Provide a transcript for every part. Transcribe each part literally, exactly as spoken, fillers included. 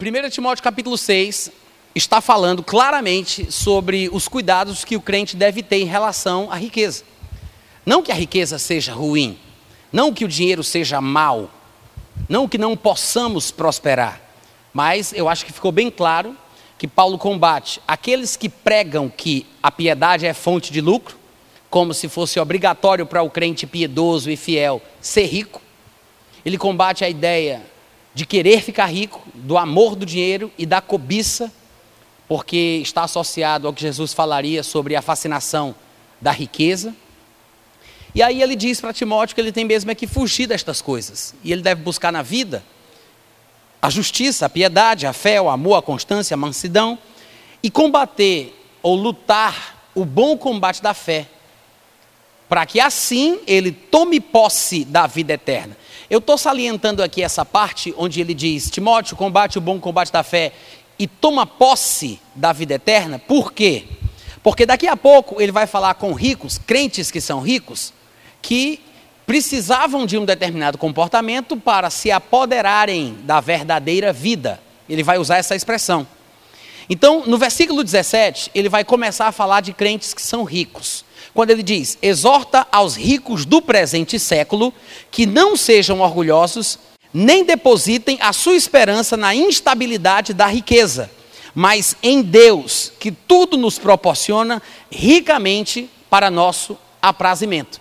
primeiro Timóteo capítulo seis está falando claramente sobre os cuidados que o crente deve ter em relação à riqueza. Não que a riqueza seja ruim, não que o dinheiro seja mau, não que não possamos prosperar, mas eu acho que ficou bem claro que Paulo combate aqueles que pregam que a piedade é fonte de lucro, como se fosse obrigatório para o crente piedoso e fiel ser rico. Ele combate a ideia de querer ficar rico, do amor do dinheiro e da cobiça, porque está associado ao que Jesus falaria sobre a fascinação da riqueza. E aí ele diz para Timóteo que ele tem mesmo é que fugir destas coisas, e ele deve buscar na vida a justiça, a piedade, a fé, o amor, a constância, a mansidão, e combater ou lutar o bom combate da fé, para que assim ele tome posse da vida eterna. Eu estou salientando aqui essa parte onde ele diz, Timóteo, combate o bom combate da fé e toma posse da vida eterna. Por quê? Porque daqui a pouco ele vai falar com ricos, crentes que são ricos, que precisavam de um determinado comportamento para se apoderarem da verdadeira vida. Ele vai usar essa expressão. Então, no versículo dezessete, ele vai começar a falar de crentes que são ricos. Quando ele diz, exorta aos ricos do presente século que não sejam orgulhosos, nem depositem a sua esperança na instabilidade da riqueza, mas em Deus, que tudo nos proporciona ricamente para nosso aprazimento.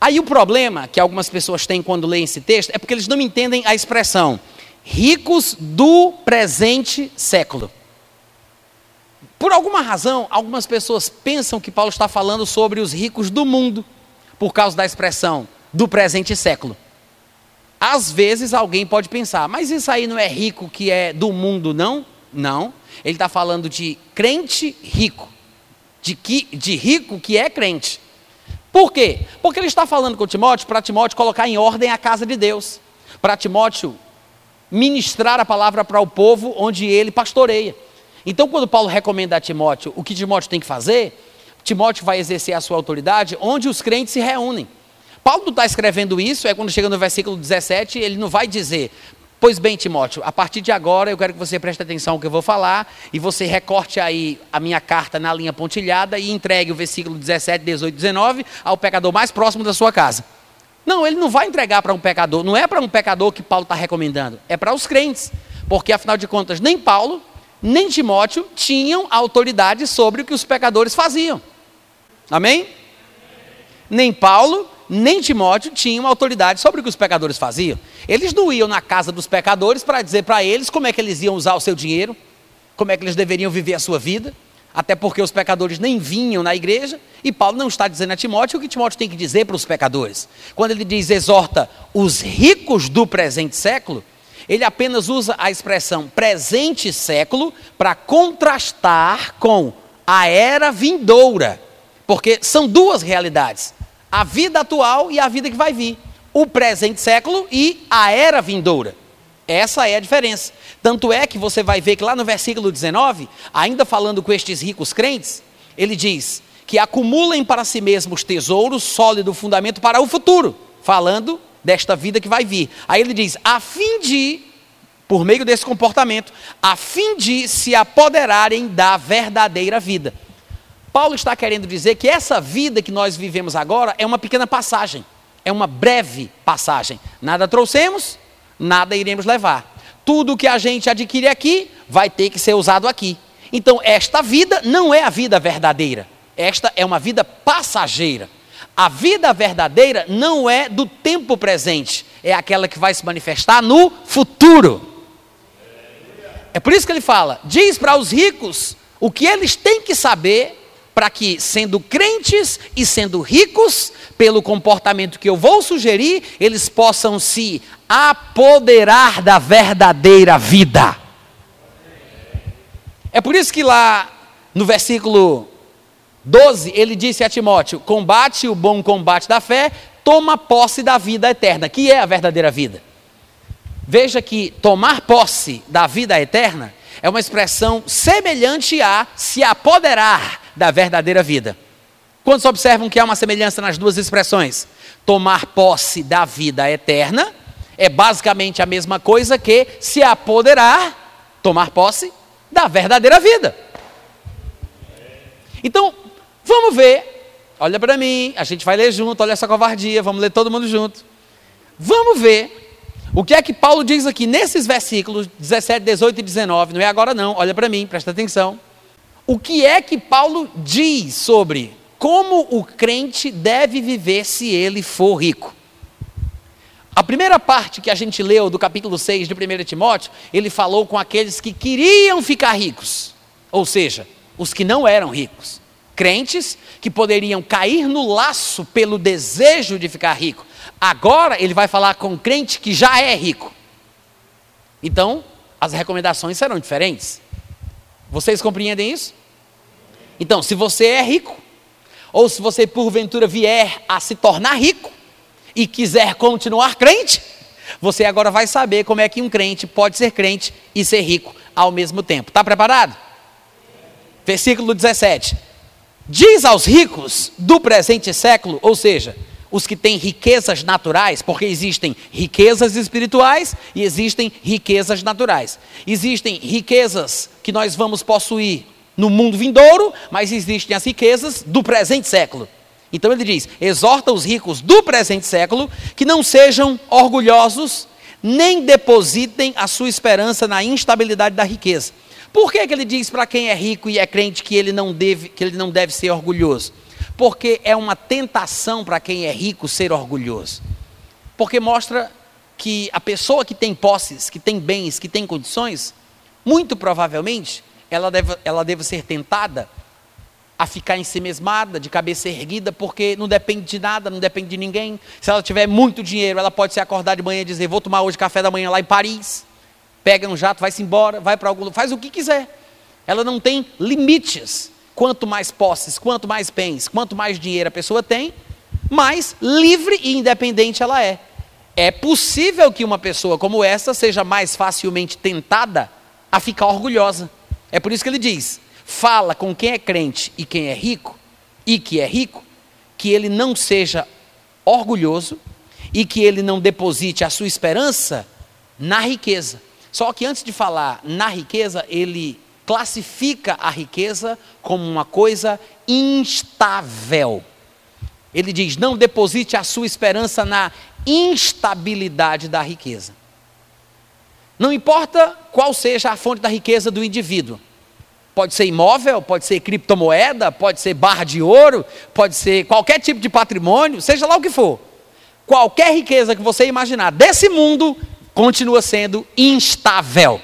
Aí o problema que algumas pessoas têm quando leem esse texto é porque eles não entendem a expressão, ricos do presente século. Por alguma razão, algumas pessoas pensam que Paulo está falando sobre os ricos do mundo, por causa da expressão do presente século. Às vezes alguém pode pensar, mas isso aí não é rico que é do mundo, não? Não, ele está falando de crente rico, de, que, de rico que é crente. Por quê? Porque ele está falando com Timóteo, para Timóteo colocar em ordem a casa de Deus, para Timóteo ministrar a palavra para o povo onde ele pastoreia. Então, quando Paulo recomenda a Timóteo o que Timóteo tem que fazer, Timóteo vai exercer a sua autoridade onde os crentes se reúnem. Paulo não está escrevendo isso, é quando chega no versículo dezessete, ele não vai dizer, pois bem, Timóteo, a partir de agora eu quero que você preste atenção ao que eu vou falar e você recorte aí a minha carta na linha pontilhada e entregue o versículo dezessete, dezoito, dezenove ao pecador mais próximo da sua casa. Não, ele não vai entregar para um pecador, não é para um pecador que Paulo está recomendando, é para os crentes, porque afinal de contas nem Paulo, nem Timóteo tinham autoridade sobre o que os pecadores faziam. Amém? Nem Paulo, nem Timóteo tinham autoridade sobre o que os pecadores faziam. Eles não iam na casa dos pecadores para dizer para eles como é que eles iam usar o seu dinheiro, como é que eles deveriam viver a sua vida, até porque os pecadores nem vinham na igreja, e Paulo não está dizendo a Timóteo o que Timóteo tem que dizer para os pecadores. Quando ele diz, exorta os ricos do presente século, ele apenas usa a expressão presente século para contrastar com a era vindoura, porque são duas realidades, a vida atual e a vida que vai vir, o presente século e a era vindoura. Essa é a diferença. Tanto é que você vai ver que lá no versículo dezenove, ainda falando com estes ricos crentes, ele diz que acumulem para si mesmos tesouros, sólido fundamento para o futuro, falando desta vida que vai vir. Aí ele diz, a fim de, por meio desse comportamento, a fim de se apoderarem da verdadeira vida. Paulo está querendo dizer que essa vida que nós vivemos agora é uma pequena passagem, é uma breve passagem. Nada trouxemos, nada iremos levar. Tudo que a gente adquire aqui vai ter que ser usado aqui. Então esta vida não é a vida verdadeira, esta é uma vida passageira. A vida verdadeira não é do tempo presente, é aquela que vai se manifestar no futuro. É por isso que ele fala, diz para os ricos o que eles têm que saber para que, sendo crentes e sendo ricos, pelo comportamento que eu vou sugerir, eles possam se apoderar da verdadeira vida. É por isso que lá no versículo doze, ele disse a Timóteo, combate o bom combate da fé, toma posse da vida eterna, que é a verdadeira vida. Veja que tomar posse da vida eterna é uma expressão semelhante a se apoderar da verdadeira vida. Quantos observam que há uma semelhança nas duas expressões? Tomar posse da vida eterna é basicamente a mesma coisa que se apoderar tomar posse da verdadeira vida. Então, vamos ver, olha para mim, a gente vai ler junto, olha essa covardia, vamos ler todo mundo junto. Vamos ver o que é que Paulo diz aqui nesses versículos dezessete, dezoito e dezenove, não é agora não, olha para mim, presta atenção. O que é que Paulo diz sobre como o crente deve viver se ele for rico? A primeira parte que a gente leu do capítulo seis de primeiro Timóteo, ele falou com aqueles que queriam ficar ricos, ou seja, os que não eram ricos, crentes que poderiam cair no laço pelo desejo de ficar rico. Agora ele vai falar com um crente que já é rico, então as recomendações serão diferentes. Vocês compreendem isso? Então, se você é rico, ou se você porventura vier a se tornar rico e quiser continuar crente, você agora vai saber como é que um crente pode ser crente e ser rico ao mesmo tempo. Está preparado? Versículo dezessete. Diz aos ricos do presente século, ou seja, os que têm riquezas naturais, porque existem riquezas espirituais e existem riquezas naturais. Existem riquezas que nós vamos possuir no mundo vindouro, mas existem as riquezas do presente século. Então ele diz, exorta os ricos do presente século que não sejam orgulhosos, nem depositem a sua esperança na instabilidade da riqueza. Por que que ele diz para quem é rico e é crente que ele não deve, que ele não deve ser orgulhoso? Porque é uma tentação para quem é rico ser orgulhoso. Porque mostra que a pessoa que tem posses, que tem bens, que tem condições, muito provavelmente ela deve, ela deve ser tentada a ficar ensimesmada, de cabeça erguida, porque não depende de nada, não depende de ninguém. Se ela tiver muito dinheiro, ela pode se acordar de manhã e dizer, vou tomar hoje café da manhã lá em Paris, pega um jato, vai-se embora, vai para algum lugar, faz o que quiser. Ela não tem limites. Quanto mais posses, quanto mais bens, quanto mais dinheiro a pessoa tem, mais livre e independente ela é. É possível que uma pessoa como essa seja mais facilmente tentada a ficar orgulhosa. É por isso que ele diz, fala com quem é crente e quem é rico, e que é rico, que ele não seja orgulhoso e que ele não deposite a sua esperança na riqueza. Só que antes de falar na riqueza, ele classifica a riqueza como uma coisa instável. Ele diz, não deposite a sua esperança na instabilidade da riqueza. Não importa qual seja a fonte da riqueza do indivíduo. Pode ser imóvel, pode ser criptomoeda, pode ser barra de ouro, pode ser qualquer tipo de patrimônio, seja lá o que for. Qualquer riqueza que você imaginar desse mundo, continua sendo instável.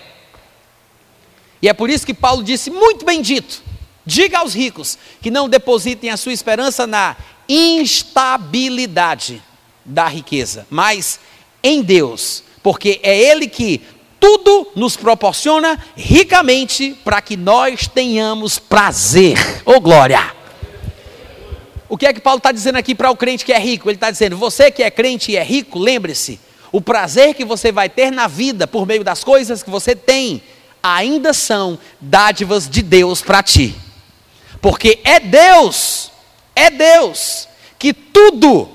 E é por isso que Paulo disse, muito bem dito, diga aos ricos que não depositem a sua esperança na instabilidade da riqueza, mas em Deus, porque é Ele que tudo nos proporciona ricamente para que nós tenhamos prazer. Ô glória! O que é que Paulo está dizendo aqui para o crente que é rico? Ele está dizendo, você que é crente e é rico, lembre-se, o prazer que você vai ter na vida por meio das coisas que você tem, ainda são dádivas de Deus para ti. Porque é Deus, é Deus que tudo,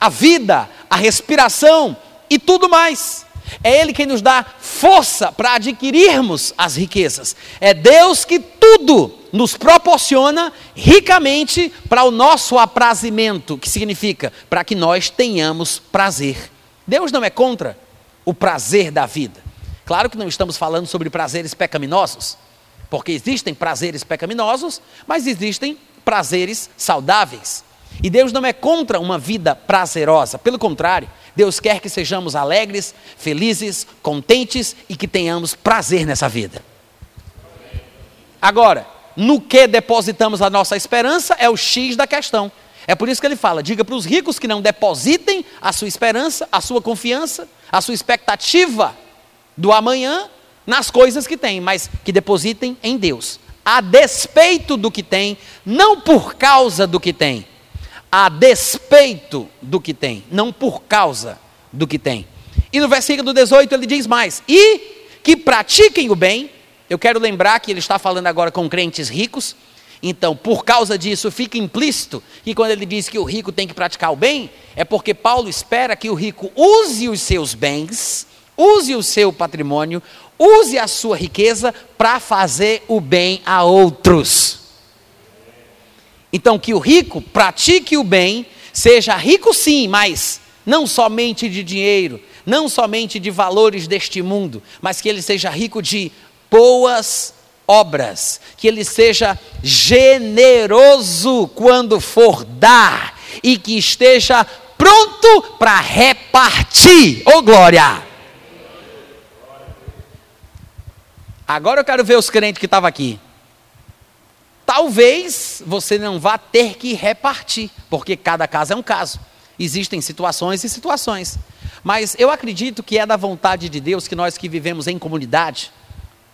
a vida, a respiração e tudo mais... É Ele quem nos dá força para adquirirmos as riquezas. É Deus que tudo nos proporciona ricamente para o nosso aprazimento, que significa para que nós tenhamos prazer. Deus não é contra o prazer da vida. Claro que não estamos falando sobre prazeres pecaminosos, porque existem prazeres pecaminosos, mas existem prazeres saudáveis. E Deus não é contra uma vida prazerosa, pelo contrário, Deus quer que sejamos alegres, felizes, contentes e que tenhamos prazer nessa vida. Agora, no que depositamos a nossa esperança é o X da questão. É por isso que ele fala, diga para os ricos que não depositem a sua esperança, a sua confiança, a sua expectativa do amanhã nas coisas que têm, mas que depositem em Deus, a despeito do que tem, não por causa do que tem. A despeito do que tem, não por causa do que tem. E no versículo dezoito ele diz mais, e que pratiquem o bem. Eu quero lembrar que ele está falando agora com crentes ricos, então por causa disso fica implícito que quando ele diz que o rico tem que praticar o bem, é porque Paulo espera que o rico use os seus bens, use o seu patrimônio, use a sua riqueza para fazer o bem a outros. Então que o rico pratique o bem, seja rico sim, mas não somente de dinheiro, não somente de valores deste mundo, mas que ele seja rico de boas obras, que ele seja generoso quando for dar e que esteja pronto para repartir. Ô glória! Agora eu quero ver os crentes que estavam aqui. Talvez você não vá ter que repartir, porque cada caso é um caso. Existem situações e situações. Mas eu acredito que é da vontade de Deus que nós que vivemos em comunidade,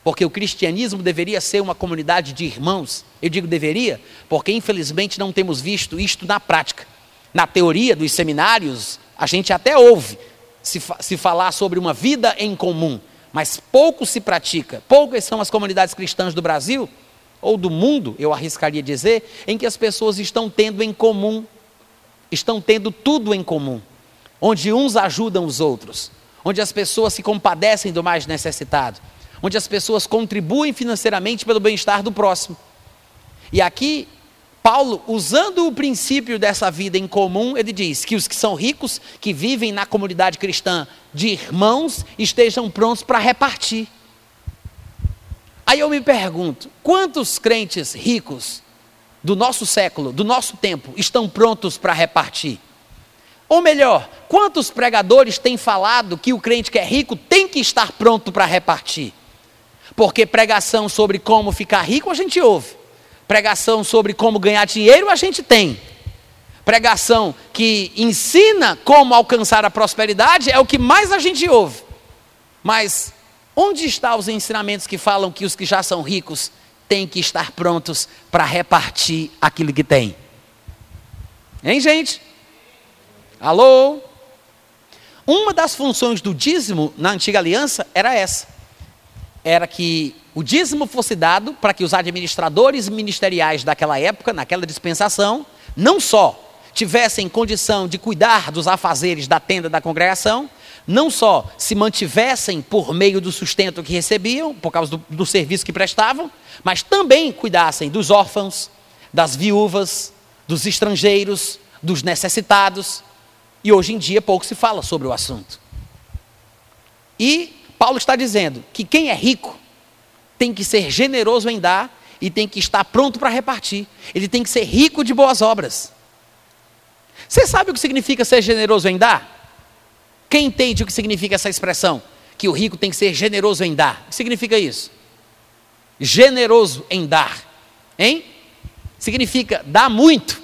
porque o cristianismo deveria ser uma comunidade de irmãos. Eu digo deveria, porque infelizmente não temos visto isto na prática. Na teoria dos seminários, a gente até ouve se, se falar sobre uma vida em comum, mas pouco se pratica. Poucas são as comunidades cristãs do Brasil, ou do mundo, eu arriscaria dizer, em que as pessoas estão tendo em comum, estão tendo tudo em comum, onde uns ajudam os outros, onde as pessoas se compadecem do mais necessitado, onde as pessoas contribuem financeiramente pelo bem-estar do próximo. E aqui, Paulo, usando o princípio dessa vida em comum, ele diz que os que são ricos, que vivem na comunidade cristã de irmãos, estejam prontos para repartir. Aí eu me pergunto, quantos crentes ricos do nosso século, do nosso tempo, estão prontos para repartir? Ou melhor, quantos pregadores têm falado que o crente que é rico tem que estar pronto para repartir? Porque pregação sobre como ficar rico a gente ouve. Pregação sobre como ganhar dinheiro a gente tem. Pregação que ensina como alcançar a prosperidade é o que mais a gente ouve. Mas onde estão os ensinamentos que falam que os que já são ricos têm que estar prontos para repartir aquilo que têm? Hein, gente? Alô? Uma das funções do dízimo na antiga aliança era essa. Era que o dízimo fosse dado para que os administradores ministeriais daquela época, naquela dispensação, não só tivessem condição de cuidar dos afazeres da tenda da congregação, não só se mantivessem por meio do sustento que recebiam, por causa do, do serviço que prestavam, mas também cuidassem dos órfãos, das viúvas, dos estrangeiros, dos necessitados. E hoje em dia pouco se fala sobre o assunto. E Paulo está dizendo que quem é rico tem que ser generoso em dar e tem que estar pronto para repartir. Ele tem que ser rico de boas obras. Você sabe o que significa ser generoso em dar? Quem entende o que significa essa expressão? Que o rico tem que ser generoso em dar. O que significa isso? Generoso em dar. Hein? Significa dar muito.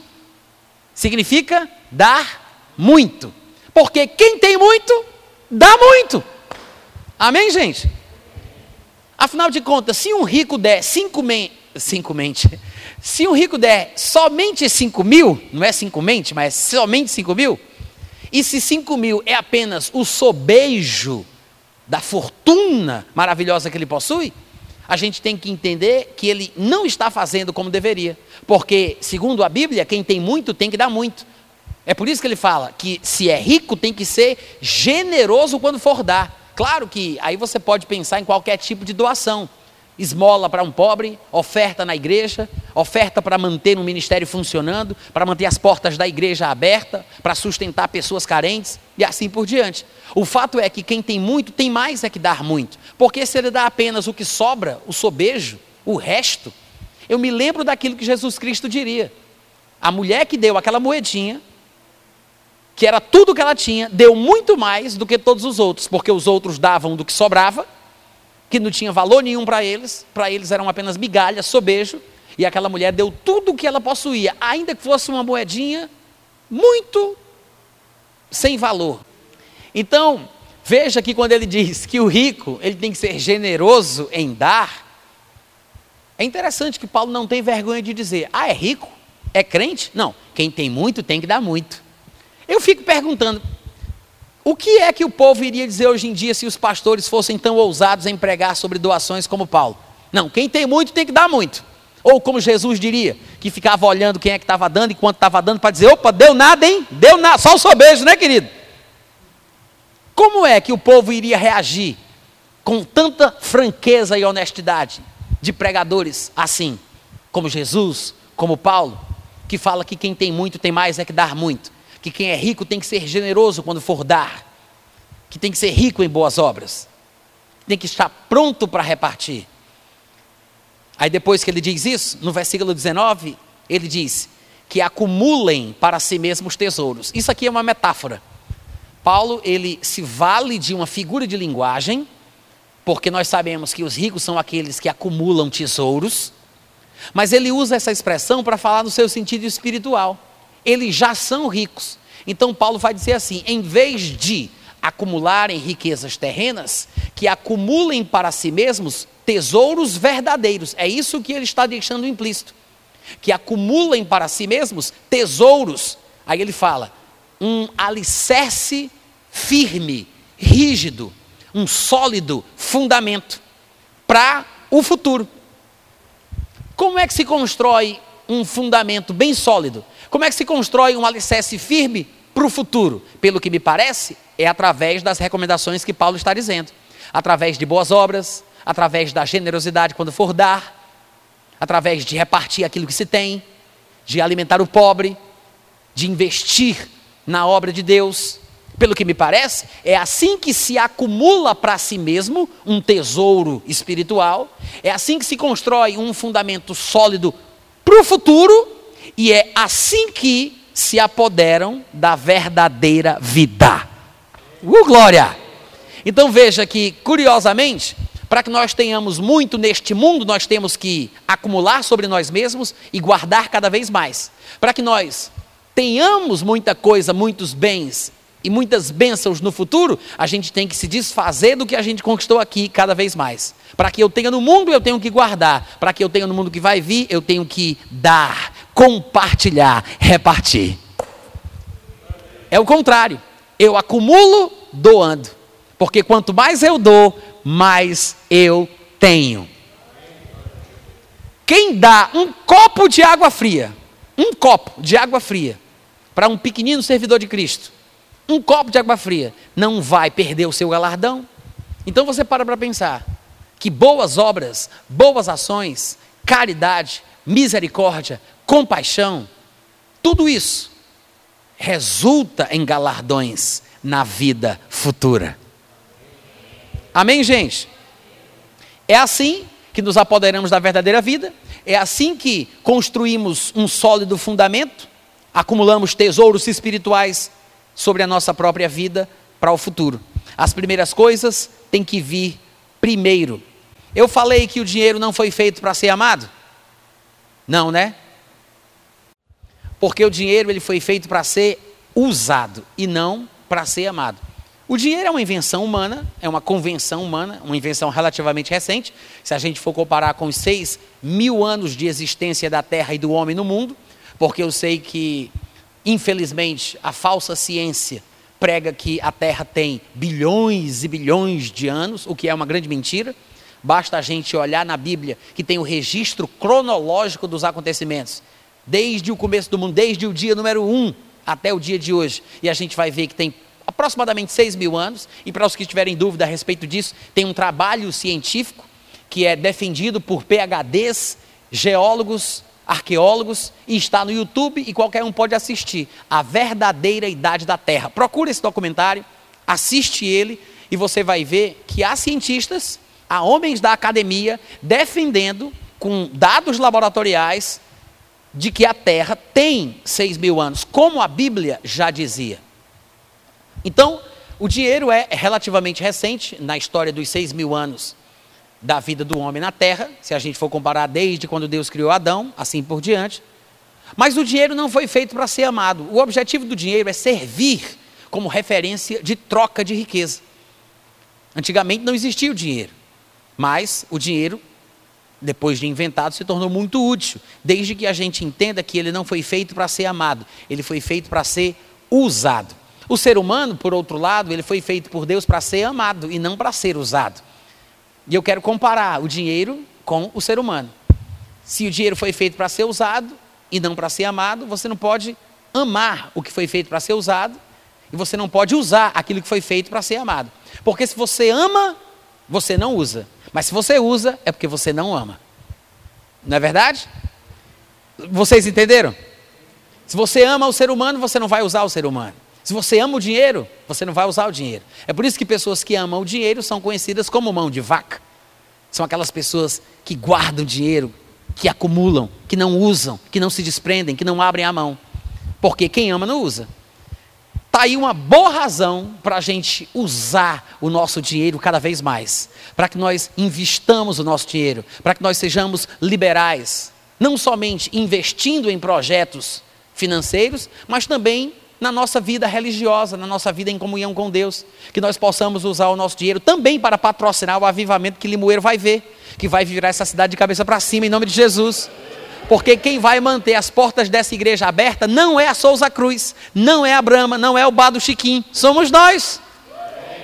Significa dar muito. Porque quem tem muito, dá muito. Amém, gente? Afinal de contas, se um rico der cinco men... Cinco mente. Se um rico der somente cinco mil, não é cinco mente, mas somente cinco mil... E se cinco mil é apenas o sobejo da fortuna maravilhosa que ele possui, a gente tem que entender que ele não está fazendo como deveria. Porque, segundo a Bíblia, quem tem muito tem que dar muito. É por isso que ele fala que se é rico tem que ser generoso quando for dar. Claro que aí você pode pensar em qualquer tipo de doação. Esmola para um pobre, oferta na igreja, oferta para manter um ministério funcionando, para manter as portas da igreja abertas, para sustentar pessoas carentes e assim por diante. O fato é que quem tem muito, tem mais é que dar muito. Porque se ele dá apenas o que sobra, o sobejo, o resto, eu me lembro daquilo que Jesus Cristo diria. A mulher que deu aquela moedinha, que era tudo que ela tinha, deu muito mais do que todos os outros, porque os outros davam do que sobrava, que não tinha valor nenhum para eles, para eles eram apenas migalhas, sobejo, e aquela mulher deu tudo o que ela possuía, ainda que fosse uma moedinha muito sem valor. Então, veja que quando ele diz que o rico, ele tem que ser generoso em dar, é interessante que Paulo não tem vergonha de dizer, ah, é rico? É crente? Não, quem tem muito tem que dar muito. Eu fico perguntando, o que é que o povo iria dizer hoje em dia se os pastores fossem tão ousados em pregar sobre doações como Paulo? Não, quem tem muito tem que dar muito. Ou como Jesus diria, que ficava olhando quem é que estava dando e quanto estava dando para dizer, opa, deu nada, hein? Deu nada, só o sobejo, né, querido? Como é que o povo iria reagir com tanta franqueza e honestidade de pregadores assim, como Jesus, como Paulo, que fala que quem tem muito tem mais é que dar muito, que quem é rico tem que ser generoso quando for dar, que tem que ser rico em boas obras, tem que estar pronto para repartir. Aí depois que ele diz isso, no versículo dezenove, ele diz que acumulem para si mesmos tesouros. Isso aqui é uma metáfora. Paulo, ele se vale de uma figura de linguagem, porque nós sabemos que os ricos são aqueles que acumulam tesouros, mas ele usa essa expressão para falar no seu sentido espiritual. Eles já são ricos. Então Paulo vai dizer assim, em vez de acumularem riquezas terrenas, que acumulem para si mesmos tesouros verdadeiros. É isso que ele está deixando implícito. Que acumulem para si mesmos tesouros. Aí ele fala, um alicerce firme, rígido, um sólido fundamento para o futuro. Como é que se constrói um fundamento bem sólido? Como é que se constrói um alicerce firme para o futuro? Pelo que me parece, é através das recomendações que Paulo está dizendo. Através de boas obras, através da generosidade quando for dar, através de repartir aquilo que se tem, de alimentar o pobre, de investir na obra de Deus. Pelo que me parece, é assim que se acumula para si mesmo um tesouro espiritual, é assim que se constrói um fundamento sólido para o futuro, e é assim que se apoderam da verdadeira vida. Uh, glória! Então veja que, curiosamente, para que nós tenhamos muito neste mundo, nós temos que acumular sobre nós mesmos e guardar cada vez mais. Para que nós tenhamos muita coisa, muitos bens e muitas bênçãos no futuro, a gente tem que se desfazer do que a gente conquistou aqui cada vez mais. Para que eu tenha no mundo, eu tenho que guardar. Para que eu tenha no mundo que vai vir, eu tenho que dar, compartilhar, repartir. É o contrário. Eu acumulo doando. Porque quanto mais eu dou, mais eu tenho. Quem dá um copo de água fria, um copo de água fria, para um pequenino servidor de Cristo, um copo de água fria, não vai perder o seu galardão? Então você para para pensar que boas obras, boas ações, caridade, misericórdia, compaixão, tudo isso resulta em galardões na vida futura. Amém, gente? É assim que nos apoderamos da verdadeira vida, é assim que construímos um sólido fundamento, acumulamos tesouros espirituais sobre a nossa própria vida para o futuro. As primeiras coisas têm que vir primeiro. Eu falei que o dinheiro não foi feito para ser amado? Não, né? Porque o dinheiro ele foi feito para ser usado e não para ser amado. O dinheiro é uma invenção humana, é uma convenção humana, uma invenção relativamente recente. Se a gente for comparar com os seis mil anos de existência da Terra e do homem no mundo, porque eu sei que infelizmente, a falsa ciência prega que a Terra tem bilhões e bilhões de anos, o que é uma grande mentira. Basta a gente olhar na Bíblia, que tem o registro cronológico dos acontecimentos, desde o começo do mundo, desde o dia número um até o dia de hoje. E a gente vai ver que tem aproximadamente seis mil anos, e para os que tiverem dúvida a respeito disso, tem um trabalho científico que é defendido por PhDs, geólogos, arqueólogos, e está no YouTube e qualquer um pode assistir. A verdadeira idade da Terra. Procura esse documentário, assiste ele e você vai ver que há cientistas, há homens da academia defendendo com dados laboratoriais de que a Terra tem seis mil anos, como a Bíblia já dizia. Então, o dinheiro é relativamente recente na história dos seis mil anos da vida do homem na Terra, se a gente for comparar desde quando Deus criou Adão, assim por diante. Mas o dinheiro não foi feito para ser amado. O objetivo do dinheiro é servir como referência de troca de riqueza. Antigamente não existia o dinheiro, mas o dinheiro, depois de inventado, se tornou muito útil, desde que a gente entenda que ele não foi feito para ser amado, ele foi feito para ser usado. O ser humano, por outro lado, ele foi feito por Deus para ser amado e não para ser usado. E eu quero comparar o dinheiro com o ser humano. Se o dinheiro foi feito para ser usado e não para ser amado, você não pode amar o que foi feito para ser usado e você não pode usar aquilo que foi feito para ser amado. Porque se você ama, você não usa. Mas se você usa, é porque você não ama. Não é verdade? Vocês entenderam? Se você ama o ser humano, você não vai usar o ser humano. Se você ama o dinheiro, você não vai usar o dinheiro. É por isso que pessoas que amam o dinheiro são conhecidas como mão de vaca. São aquelas pessoas que guardam dinheiro, que acumulam, que não usam, que não se desprendem, que não abrem a mão. Porque quem ama não usa. Está aí uma boa razão para a gente usar o nosso dinheiro cada vez mais. Para que nós investamos o nosso dinheiro. Para que nós sejamos liberais. Não somente investindo em projetos financeiros, mas também na nossa vida religiosa, na nossa vida em comunhão com Deus, que nós possamos usar o nosso dinheiro também para patrocinar o avivamento que Limoeiro vai ver, que vai virar essa cidade de cabeça para cima, em nome de Jesus, porque quem vai manter as portas dessa igreja aberta não é a Souza Cruz, não é a Brahma, não é o Bar do Chiquim, somos nós,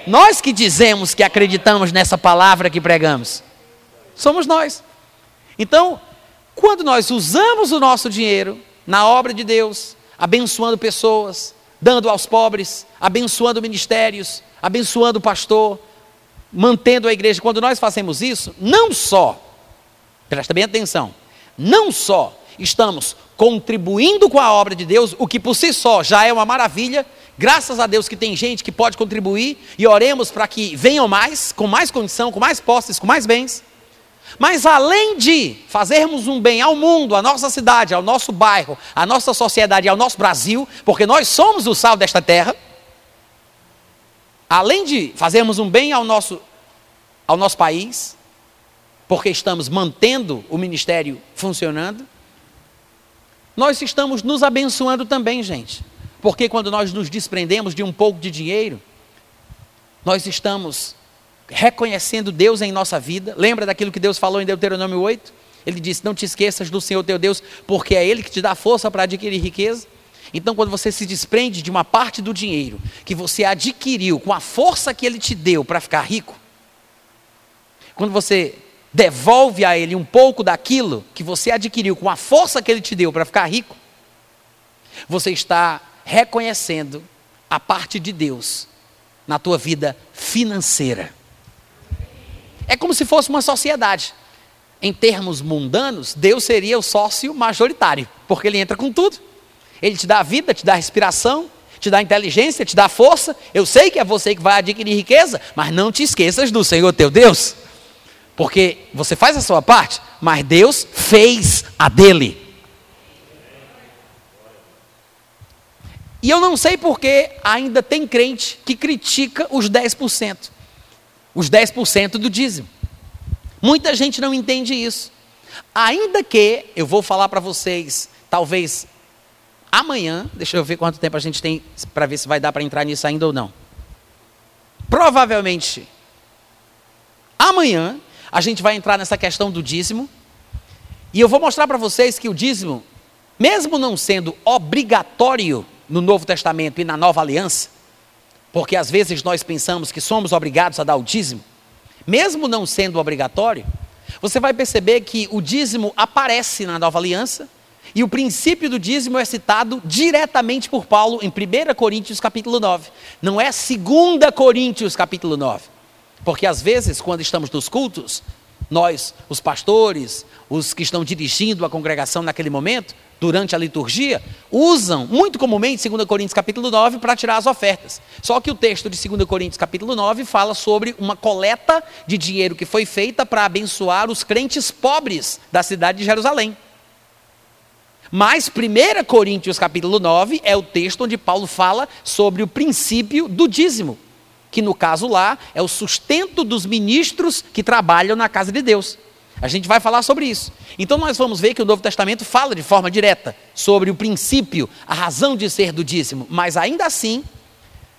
nós que dizemos que acreditamos nessa palavra que pregamos, somos nós. Então, quando nós usamos o nosso dinheiro na obra de Deus, abençoando pessoas, dando aos pobres, abençoando ministérios, abençoando o pastor, mantendo a igreja. Quando nós fazemos isso, não só, presta bem atenção, não só estamos contribuindo com a obra de Deus, o que por si só já é uma maravilha, graças a Deus que tem gente que pode contribuir, e oremos para que venham mais, com mais condição, com mais posses, com mais bens. Mas além de fazermos um bem ao mundo, à nossa cidade, ao nosso bairro, à nossa sociedade e ao nosso Brasil, porque nós somos o sal desta terra, além de fazermos um bem ao nosso, ao nosso país, porque estamos mantendo o ministério funcionando, nós estamos nos abençoando também, gente. Porque quando nós nos desprendemos de um pouco de dinheiro, nós estamos reconhecendo Deus em nossa vida. Lembra daquilo que Deus falou em Deuteronômio oito? Ele disse, não te esqueças do Senhor teu Deus, porque é Ele que te dá força para adquirir riqueza. Então quando você se desprende de uma parte do dinheiro que você adquiriu com a força que Ele te deu para ficar rico, quando você devolve a Ele um pouco daquilo que você adquiriu com a força que Ele te deu para ficar rico, você está reconhecendo a parte de Deus na tua vida financeira. É como se fosse uma sociedade. Em termos mundanos, Deus seria o sócio majoritário, porque Ele entra com tudo. Ele te dá vida, te dá respiração, te dá inteligência, te dá força. Eu sei que é você que vai adquirir riqueza, mas não te esqueças do Senhor teu Deus. Porque você faz a sua parte, mas Deus fez a dele. E eu não sei porque ainda tem crente que critica os dez por cento. Os dez por cento do dízimo. Muita gente não entende isso. Ainda que, eu vou falar para vocês, talvez amanhã, deixa eu ver quanto tempo a gente tem, para ver se vai dar para entrar nisso ainda ou não. Provavelmente, amanhã, a gente vai entrar nessa questão do dízimo, e eu vou mostrar para vocês que o dízimo, mesmo não sendo obrigatório no Novo Testamento e na Nova Aliança, porque às vezes nós pensamos que somos obrigados a dar o dízimo, mesmo não sendo obrigatório, você vai perceber que o dízimo aparece na Nova Aliança, e o princípio do dízimo é citado diretamente por Paulo em primeira Coríntios capítulo nove, não é segunda Coríntios capítulo nove, porque às vezes quando estamos nos cultos, nós, os pastores, os que estão dirigindo a congregação naquele momento, durante a liturgia, usam muito comumente segunda Coríntios capítulo nove para tirar as ofertas. Só que o texto de segunda Coríntios capítulo nove fala sobre uma coleta de dinheiro que foi feita para abençoar os crentes pobres da cidade de Jerusalém. Mas primeira Coríntios capítulo nove é o texto onde Paulo fala sobre o princípio do dízimo, que no caso lá é o sustento dos ministros que trabalham na casa de Deus. A gente vai falar sobre isso. Então nós vamos ver que o Novo Testamento fala de forma direta sobre o princípio, a razão de ser do dízimo, mas ainda assim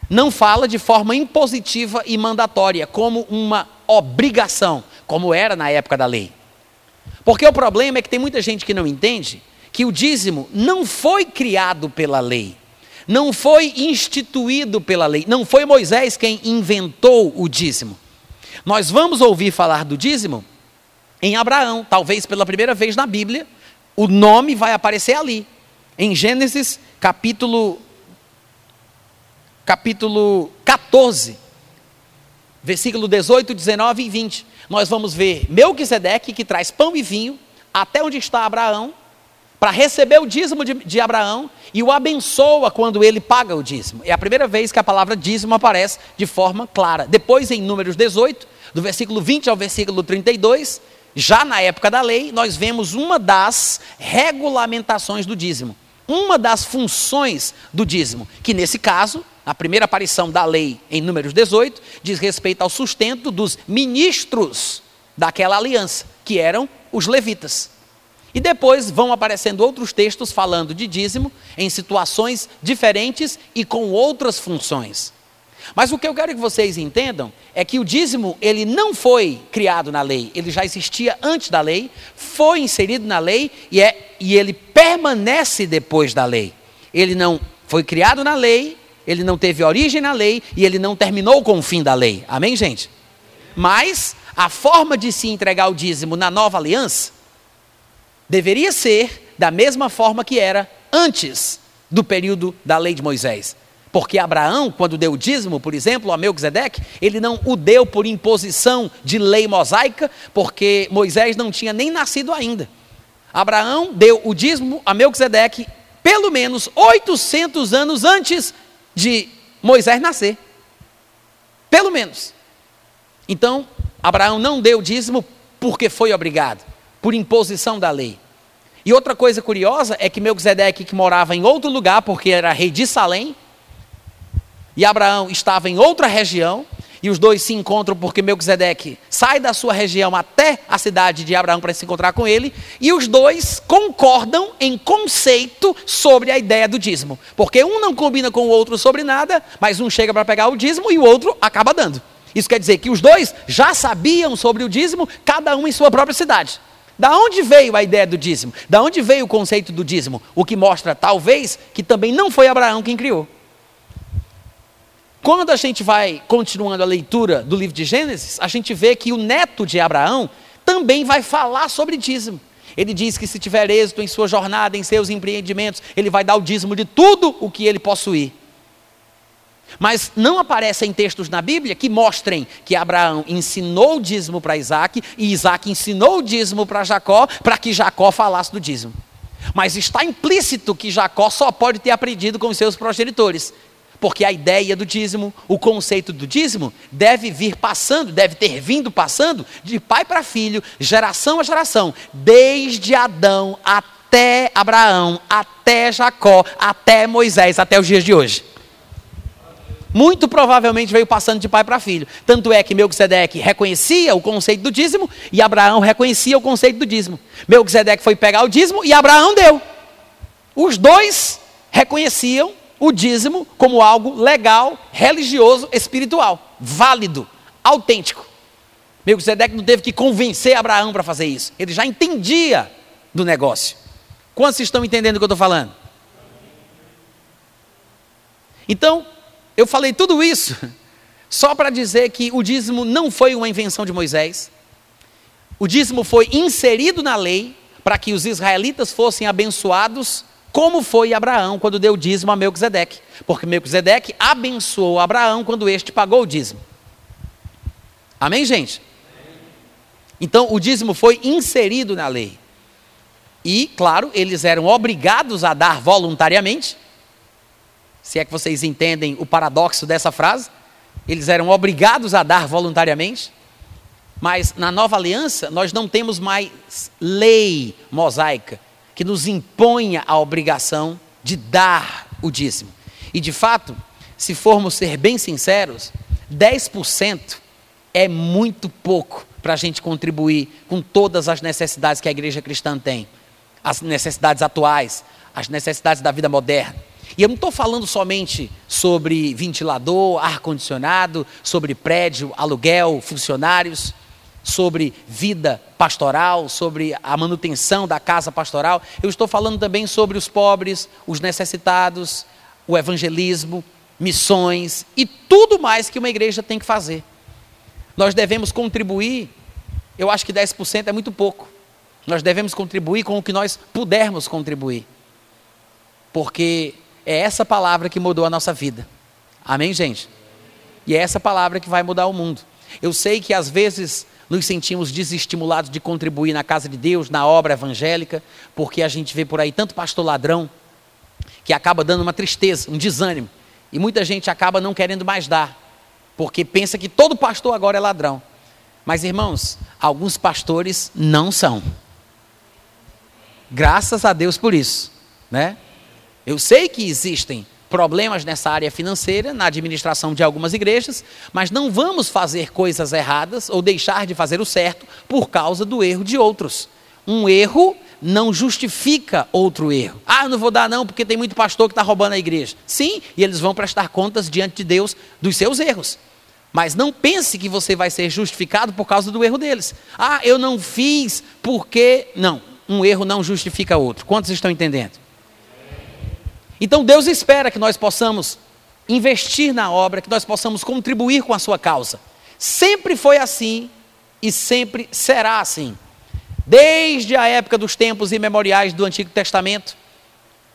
não fala de forma impositiva e mandatória, como uma obrigação, como era na época da lei. Porque o problema é que tem muita gente que não entende que o dízimo não foi criado pela lei, não foi instituído pela lei, não foi Moisés quem inventou o dízimo. Nós vamos ouvir falar do dízimo em Abraão, talvez pela primeira vez na Bíblia, o nome vai aparecer ali. Em Gênesis capítulo, capítulo catorze, versículo dezoito, dezenove e vinte, nós vamos ver Melquisedeque, que traz pão e vinho, até onde está Abraão, para receber o dízimo de, de Abraão, e o abençoa quando ele paga o dízimo. É a primeira vez que a palavra dízimo aparece de forma clara. Depois, em Números dezoito, do versículo vinte ao versículo trinta e dois, já na época da lei, nós vemos uma das regulamentações do dízimo, uma das funções do dízimo, que nesse caso, a primeira aparição da lei em Números dezoito, diz respeito ao sustento dos ministros daquela aliança, que eram os levitas. E depois vão aparecendo outros textos falando de dízimo em situações diferentes e com outras funções. Mas o que eu quero que vocês entendam é que o dízimo, ele não foi criado na lei, ele já existia antes da lei, foi inserido na lei e, é, e ele permanece depois da lei. Ele não foi criado na lei, ele não teve origem na lei e ele não terminou com o fim da lei. Amém, gente? Mas a forma de se entregar o dízimo na nova aliança deveria ser da mesma forma que era antes do período da lei de Moisés. Porque Abraão, quando deu o dízimo, por exemplo, a Melquisedeque, ele não o deu por imposição de lei mosaica, porque Moisés não tinha nem nascido ainda. Abraão deu o dízimo a Melquisedeque pelo menos oitocentos anos antes de Moisés nascer. Pelo menos. Então, Abraão não deu o dízimo porque foi obrigado, por imposição da lei. E outra coisa curiosa é que Melquisedeque, que morava em outro lugar, porque era rei de Salém, e Abraão estava em outra região, e os dois se encontram porque Melquisedeque sai da sua região até a cidade de Abraão para se encontrar com ele, e os dois concordam em conceito sobre a ideia do dízimo, porque um não combina com o outro sobre nada, mas um chega para pegar o dízimo e o outro acaba dando. Isso quer dizer que os dois já sabiam sobre o dízimo, cada um em sua própria cidade. Da onde veio a ideia do dízimo? Da onde veio o conceito do dízimo? O que mostra, talvez, que também não foi Abraão quem criou. Quando a gente vai continuando a leitura do livro de Gênesis, a gente vê que o neto de Abraão também vai falar sobre dízimo. Ele diz que se tiver êxito em sua jornada, em seus empreendimentos, ele vai dar o dízimo de tudo o que ele possuir. Mas não aparecem textos na Bíblia que mostrem que Abraão ensinou o dízimo para Isaac e Isaac ensinou o dízimo para Jacó, para que Jacó falasse do dízimo. Mas está implícito que Jacó só pode ter aprendido com seus progenitores, porque a ideia do dízimo, o conceito do dízimo, deve vir passando, deve ter vindo passando de pai para filho, geração a geração, desde Adão até Abraão, até Jacó, até Moisés, até os dias de hoje. Muito provavelmente veio passando de pai para filho. Tanto é que Melquisedeque reconhecia o conceito do dízimo e Abraão reconhecia o conceito do dízimo. Melquisedeque foi pegar o dízimo e Abraão deu. Os dois reconheciam o dízimo como algo legal, religioso, espiritual, válido, autêntico. Melquisedeque não teve que convencer Abraão para fazer isso. Ele já entendia do negócio. Quantos estão entendendo o que eu estou falando? Então, eu falei tudo isso só para dizer que o dízimo não foi uma invenção de Moisés. O dízimo foi inserido na lei para que os israelitas fossem abençoados, como foi Abraão quando deu o dízimo a Melquisedeque. Porque Melquisedeque abençoou Abraão quando este pagou o dízimo. Amém, gente? Então, o dízimo foi inserido na lei. E, claro, eles eram obrigados a dar voluntariamente. Se é que vocês entendem o paradoxo dessa frase, eles eram obrigados a dar voluntariamente, mas na nova aliança nós não temos mais lei mosaica que nos imponha a obrigação de dar o dízimo. E de fato, se formos ser bem sinceros, dez por cento é muito pouco para a gente contribuir com todas as necessidades que a igreja cristã tem, as necessidades atuais, as necessidades da vida moderna. E eu não estou falando somente sobre ventilador, ar-condicionado, sobre prédio, aluguel, funcionários, sobre vida pastoral, sobre a manutenção da casa pastoral. Eu estou falando também sobre os pobres, os necessitados, o evangelismo, missões e tudo mais que uma igreja tem que fazer. Nós devemos contribuir, eu acho que dez por cento é muito pouco. Nós devemos contribuir com o que nós pudermos contribuir. Porque é essa palavra que mudou a nossa vida. Amém, gente? E é essa palavra que vai mudar o mundo. Eu sei que às vezes nos sentimos desestimulados de contribuir na casa de Deus, na obra evangélica, porque a gente vê por aí tanto pastor ladrão, que acaba dando uma tristeza, um desânimo. E muita gente acaba não querendo mais dar, porque pensa que todo pastor agora é ladrão. Mas, irmãos, alguns pastores não são. Graças a Deus por isso, né? Eu sei que existem problemas nessa área financeira, na administração de algumas igrejas, mas não vamos fazer coisas erradas ou deixar de fazer o certo por causa do erro de outros. Um erro não justifica outro erro. Ah, eu não vou dar não, porque tem muito pastor que está roubando a igreja. Sim, e eles vão prestar contas diante de Deus dos seus erros. Mas não pense que você vai ser justificado por causa do erro deles. Ah, eu não fiz porque... Não, um erro não justifica outro. Quantos estão entendendo? Então Deus espera que nós possamos investir na obra, que nós possamos contribuir com a sua causa. Sempre foi assim e sempre será assim. Desde a época dos tempos imemoriais do Antigo Testamento,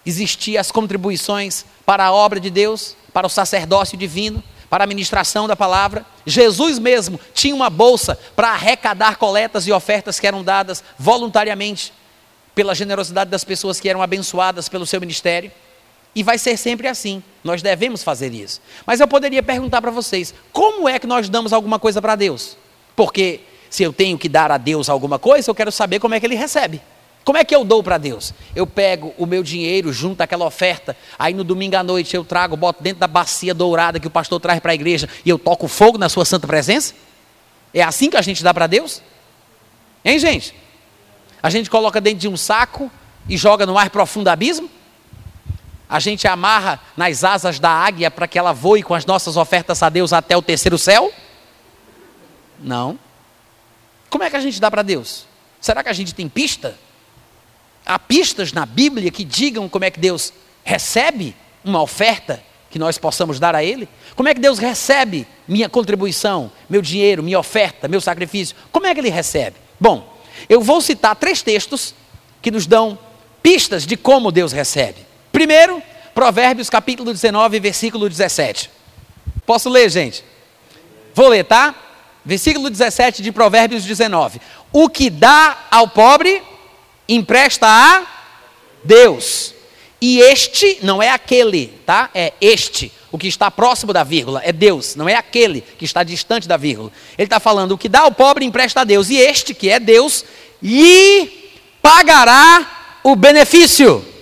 existiam as contribuições para a obra de Deus, para o sacerdócio divino, para a ministração da palavra. Jesus mesmo tinha uma bolsa para arrecadar coletas e ofertas que eram dadas voluntariamente pela generosidade das pessoas que eram abençoadas pelo seu ministério. E vai ser sempre assim, nós devemos fazer isso. Mas eu poderia perguntar para vocês, como é que nós damos alguma coisa para Deus? Porque... se eu tenho que dar a Deus alguma coisa, eu quero saber como é que ele recebe. Como é que eu dou para Deus? Eu pego o meu dinheiro, junto àquela oferta, aí no domingo à noite eu trago, boto dentro da bacia dourada que o pastor traz para a igreja e eu toco fogo na sua santa presença? É assim que a gente dá para Deus? Hein, gente? A gente coloca dentro de um saco e joga no mais profundo abismo? A gente amarra nas asas da águia para que ela voe com as nossas ofertas a Deus até o terceiro céu? Não. Como é que a gente dá para Deus? Será que a gente tem pista? Há pistas na Bíblia que digam como é que Deus recebe uma oferta que nós possamos dar a Ele? Como é que Deus recebe minha contribuição, meu dinheiro, minha oferta, meu sacrifício? Como é que Ele recebe? Bom, eu vou citar três textos que nos dão pistas de como Deus recebe. Primeiro, Provérbios capítulo dezenove, versículo dezessete. Posso ler, gente? Vou ler, tá? Versículo dezessete de Provérbios dezenove. O que dá ao pobre, empresta a Deus. E este, não é aquele, tá? É este, o que está próximo da vírgula, é Deus. Não é aquele que está distante da vírgula. Ele está falando, o que dá ao pobre, empresta a Deus. E este, que é Deus, lhe pagará o benefício.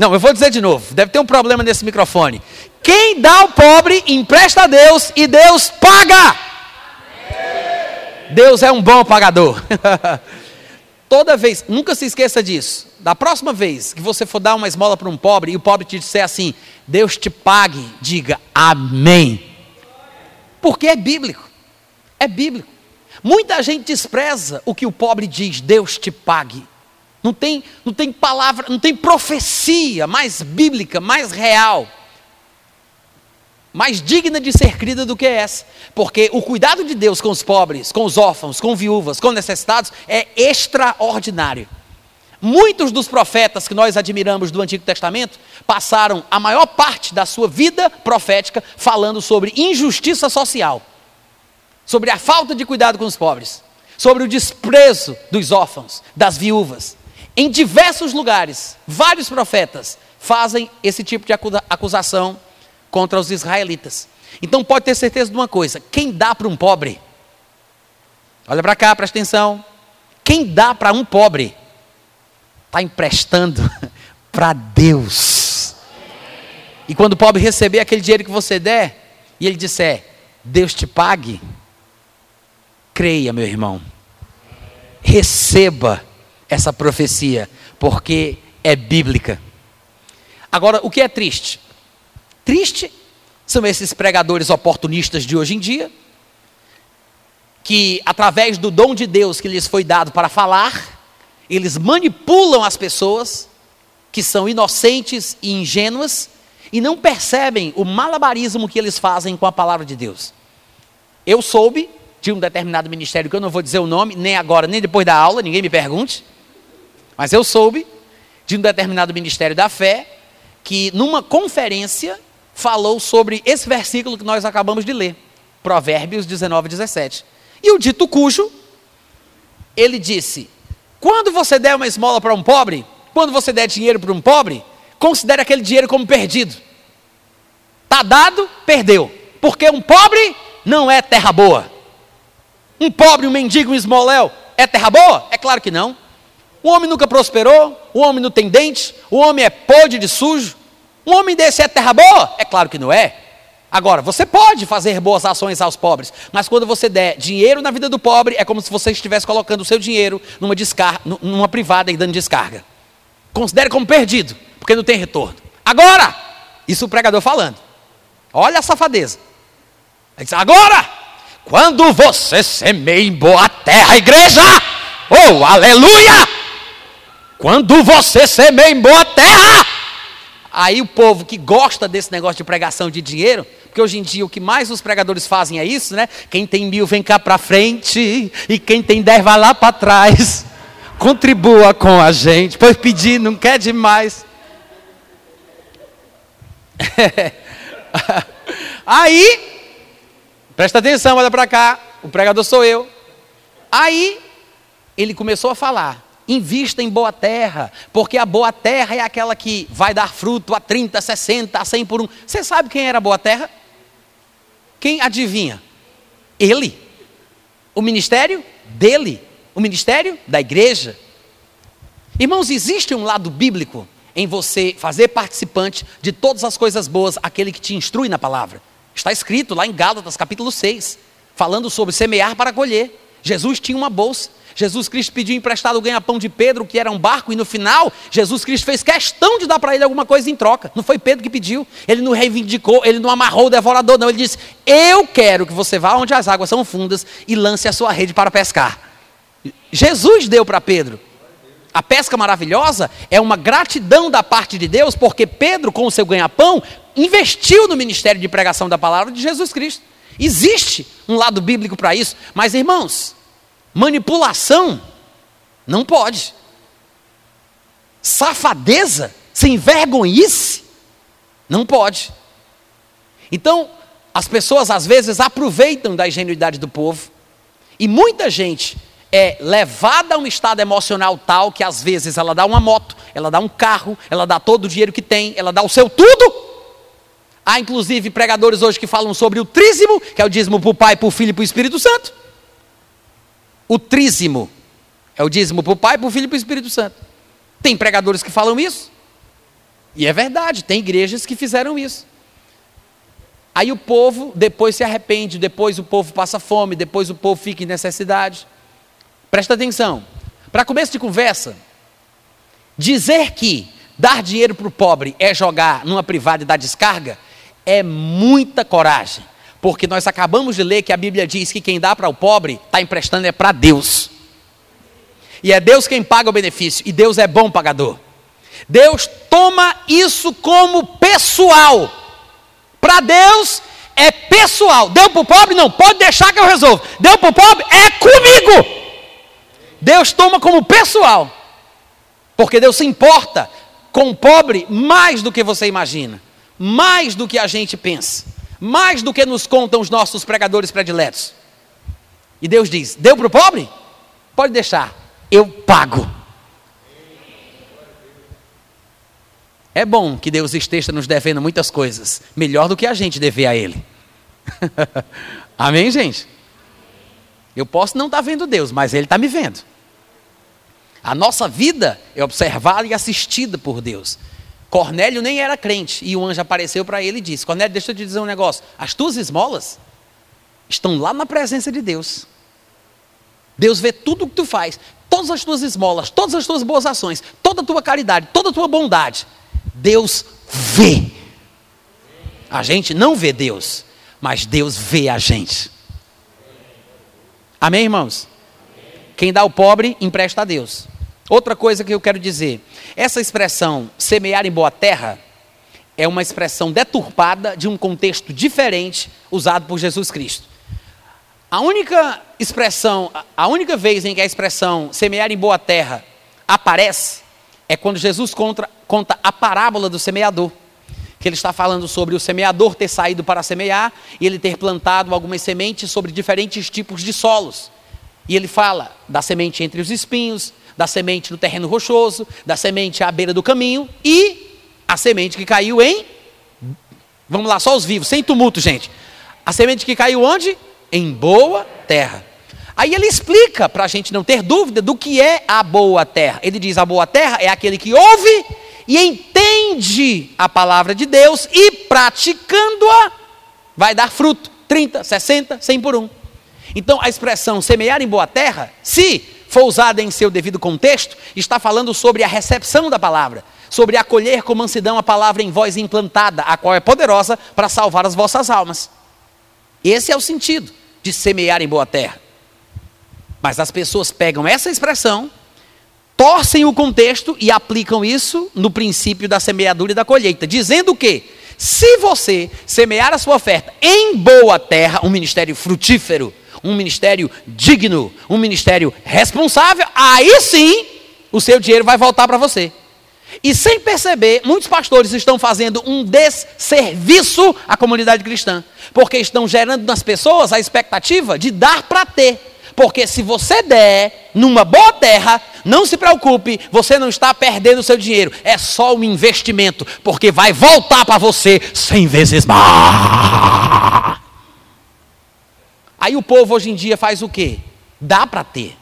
Não, eu vou dizer de novo. Deve ter um problema nesse microfone. Quem dá ao pobre, empresta a Deus e Deus paga. Deus é um bom pagador. Toda vez, nunca se esqueça disso. Da próxima vez que você for dar uma esmola para um pobre e o pobre te disser assim, Deus te pague, diga amém. Porque é bíblico. É bíblico. Muita gente despreza o que o pobre diz, Deus te pague. Não tem, não tem palavra, não tem profecia mais bíblica, mais real, mais digna de ser crida do que essa, porque o cuidado de Deus com os pobres, com os órfãos, com viúvas, com necessitados, é extraordinário. Muitos dos profetas que nós admiramos do Antigo Testamento, passaram a maior parte da sua vida profética, falando sobre injustiça social, sobre a falta de cuidado com os pobres, sobre o desprezo dos órfãos, das viúvas. Em diversos lugares, vários profetas fazem esse tipo de acusação contra os israelitas. Então pode ter certeza de uma coisa, quem dá para um pobre, olha para cá, presta atenção, quem dá para um pobre, está emprestando para Deus. E quando o pobre receber aquele dinheiro que você der, e ele disser, Deus te pague, creia, meu irmão, receba essa profecia, porque é bíblica. Agora, o que é triste? Triste são esses pregadores oportunistas de hoje em dia, que através do dom de Deus que lhes foi dado para falar, eles manipulam as pessoas que são inocentes e ingênuas e não percebem o malabarismo que eles fazem com a palavra de Deus. Eu soube de um determinado ministério, que eu não vou dizer o nome, nem agora, nem depois da aula, ninguém me pergunte, mas eu soube de um determinado ministério da fé, que numa conferência falou sobre esse versículo que nós acabamos de ler, Provérbios dezenove, dezessete. E o dito cujo, ele disse, quando você der uma esmola para um pobre, quando você der dinheiro para um pobre, considere aquele dinheiro como perdido. Está dado, perdeu. Porque um pobre não é terra boa. Um pobre, um mendigo, um esmoléu é terra boa? É claro que não. O homem nunca prosperou, o homem não tem dente, o homem é podre de sujo. Um homem desse é terra boa? É claro que não é. Agora, você pode fazer boas ações aos pobres, mas quando você der dinheiro na vida do pobre, é como se você estivesse colocando o seu dinheiro numa, descarga, numa privada e dando descarga. Considere como perdido, porque não tem retorno. Agora, isso o pregador falando. Olha a safadeza. Ele diz, agora, quando você semeia em boa terra, igreja, oh, aleluia! Quando você semeia em boa terra, aí o povo que gosta desse negócio de pregação de dinheiro, porque hoje em dia o que mais os pregadores fazem é isso, né? Quem tem mil vem cá pra frente, e quem tem dez vai lá pra trás, contribua com a gente, pois pedir não quer demais. Aí, presta atenção, olha pra cá, o pregador sou eu. Aí, ele começou a falar, invista em boa terra, porque a boa terra é aquela que vai dar fruto a trinta, sessenta, a cem por um. Você sabe quem era a boa terra? Quem adivinha? Ele. O ministério dele. O ministério da igreja. Irmãos, existe um lado bíblico em você fazer participante de todas as coisas boas, aquele que te instrui na palavra. Está escrito lá em Gálatas capítulo seis, falando sobre semear para colher. Jesus tinha uma bolsa. Jesus Cristo pediu emprestado o ganha-pão de Pedro, que era um barco, e no final, Jesus Cristo fez questão de dar para ele alguma coisa em troca. Não foi Pedro que pediu, ele não reivindicou, ele não amarrou o devorador, não. Ele disse, eu quero que você vá onde as águas são fundas e lance a sua rede para pescar. Jesus deu para Pedro. A pesca maravilhosa é uma gratidão da parte de Deus, porque Pedro, com o seu ganha-pão, investiu no ministério de pregação da palavra de Jesus Cristo. Existe um lado bíblico para isso, mas irmãos, manipulação não pode. Safadeza, sem vergonhice, não pode. Então, as pessoas às vezes aproveitam da ingenuidade do povo. E muita gente é levada a um estado emocional tal que às vezes ela dá uma moto, ela dá um carro, ela dá todo o dinheiro que tem, ela dá o seu tudo. Há inclusive pregadores hoje que falam sobre o trízimo, que é o dízimo para o Pai, para o Filho e para o Espírito Santo. O trízimo é o dízimo para o Pai, para o Filho e para o Espírito Santo. Tem pregadores que falam isso. E é verdade, tem igrejas que fizeram isso. Aí o povo depois se arrepende, depois o povo passa fome, depois o povo fica em necessidade. Presta atenção. Para começo de conversa, dizer que dar dinheiro para o pobre é jogar numa privada e dar descarga é muita coragem. Porque nós acabamos de ler que a Bíblia diz que quem dá para o pobre, está emprestando é para Deus. E é Deus quem paga o benefício. E Deus é bom pagador. Deus toma isso como pessoal. Para Deus é pessoal. Deu para o pobre? Não, pode deixar que eu resolvo. Deu para o pobre? É comigo. Deus toma como pessoal. Porque Deus se importa com o pobre mais do que você imagina. Mais do que a gente pensa. Mais do que nos contam os nossos pregadores prediletos. E Deus diz, deu para o pobre? Pode deixar, eu pago. É bom que Deus esteja nos devendo muitas coisas, melhor do que a gente dever a Ele. Amém, gente? Eu posso não estar vendo Deus, mas Ele está me vendo. A nossa vida é observada e assistida por Deus. Cornélio nem era crente, e o anjo apareceu para ele e disse, Cornélio, deixa eu te dizer um negócio, as tuas esmolas estão lá na presença de Deus. Deus vê tudo o que tu faz, todas as tuas esmolas, todas as tuas boas ações, toda a tua caridade, toda a tua bondade, Deus vê. A gente não vê Deus, mas Deus vê a gente. Amém, irmãos? Quem dá ao pobre, empresta a Deus. Outra coisa que eu quero dizer, essa expressão semear em boa terra é uma expressão deturpada de um contexto diferente usado por Jesus Cristo. A única expressão, a única vez em que a expressão semear em boa terra aparece é quando Jesus conta, conta a parábola do semeador, que ele está falando sobre o semeador ter saído para semear e ele ter plantado algumas sementes sobre diferentes tipos de solos. E ele fala da semente entre os espinhos, da semente no terreno rochoso, da semente à beira do caminho e a semente que caiu em... Vamos lá, só os vivos, sem tumulto, gente. A semente que caiu onde? Em boa terra. Aí ele explica, para a gente não ter dúvida, do que é a boa terra. Ele diz, a boa terra é aquele que ouve e entende a palavra de Deus e praticando-a, vai dar fruto, trinta, sessenta, cem por um. Então a expressão semear em boa terra, se for usada em seu devido contexto, está falando sobre a recepção da palavra, sobre acolher com mansidão a palavra em voz implantada, a qual é poderosa para salvar as vossas almas. Esse é o sentido de semear em boa terra. Mas as pessoas pegam essa expressão, torcem o contexto e aplicam isso no princípio da semeadura e da colheita, dizendo que se você semear a sua oferta em boa terra, um ministério frutífero, um ministério digno, um ministério responsável, aí sim o seu dinheiro vai voltar para você. E sem perceber, muitos pastores estão fazendo um desserviço à comunidade cristã, porque estão gerando nas pessoas a expectativa de dar para ter. Porque se você der numa boa terra, não se preocupe, você não está perdendo o seu dinheiro, é só um investimento, porque vai voltar para você cem vezes mais. Aí o povo hoje em dia faz o quê? Dá para ter.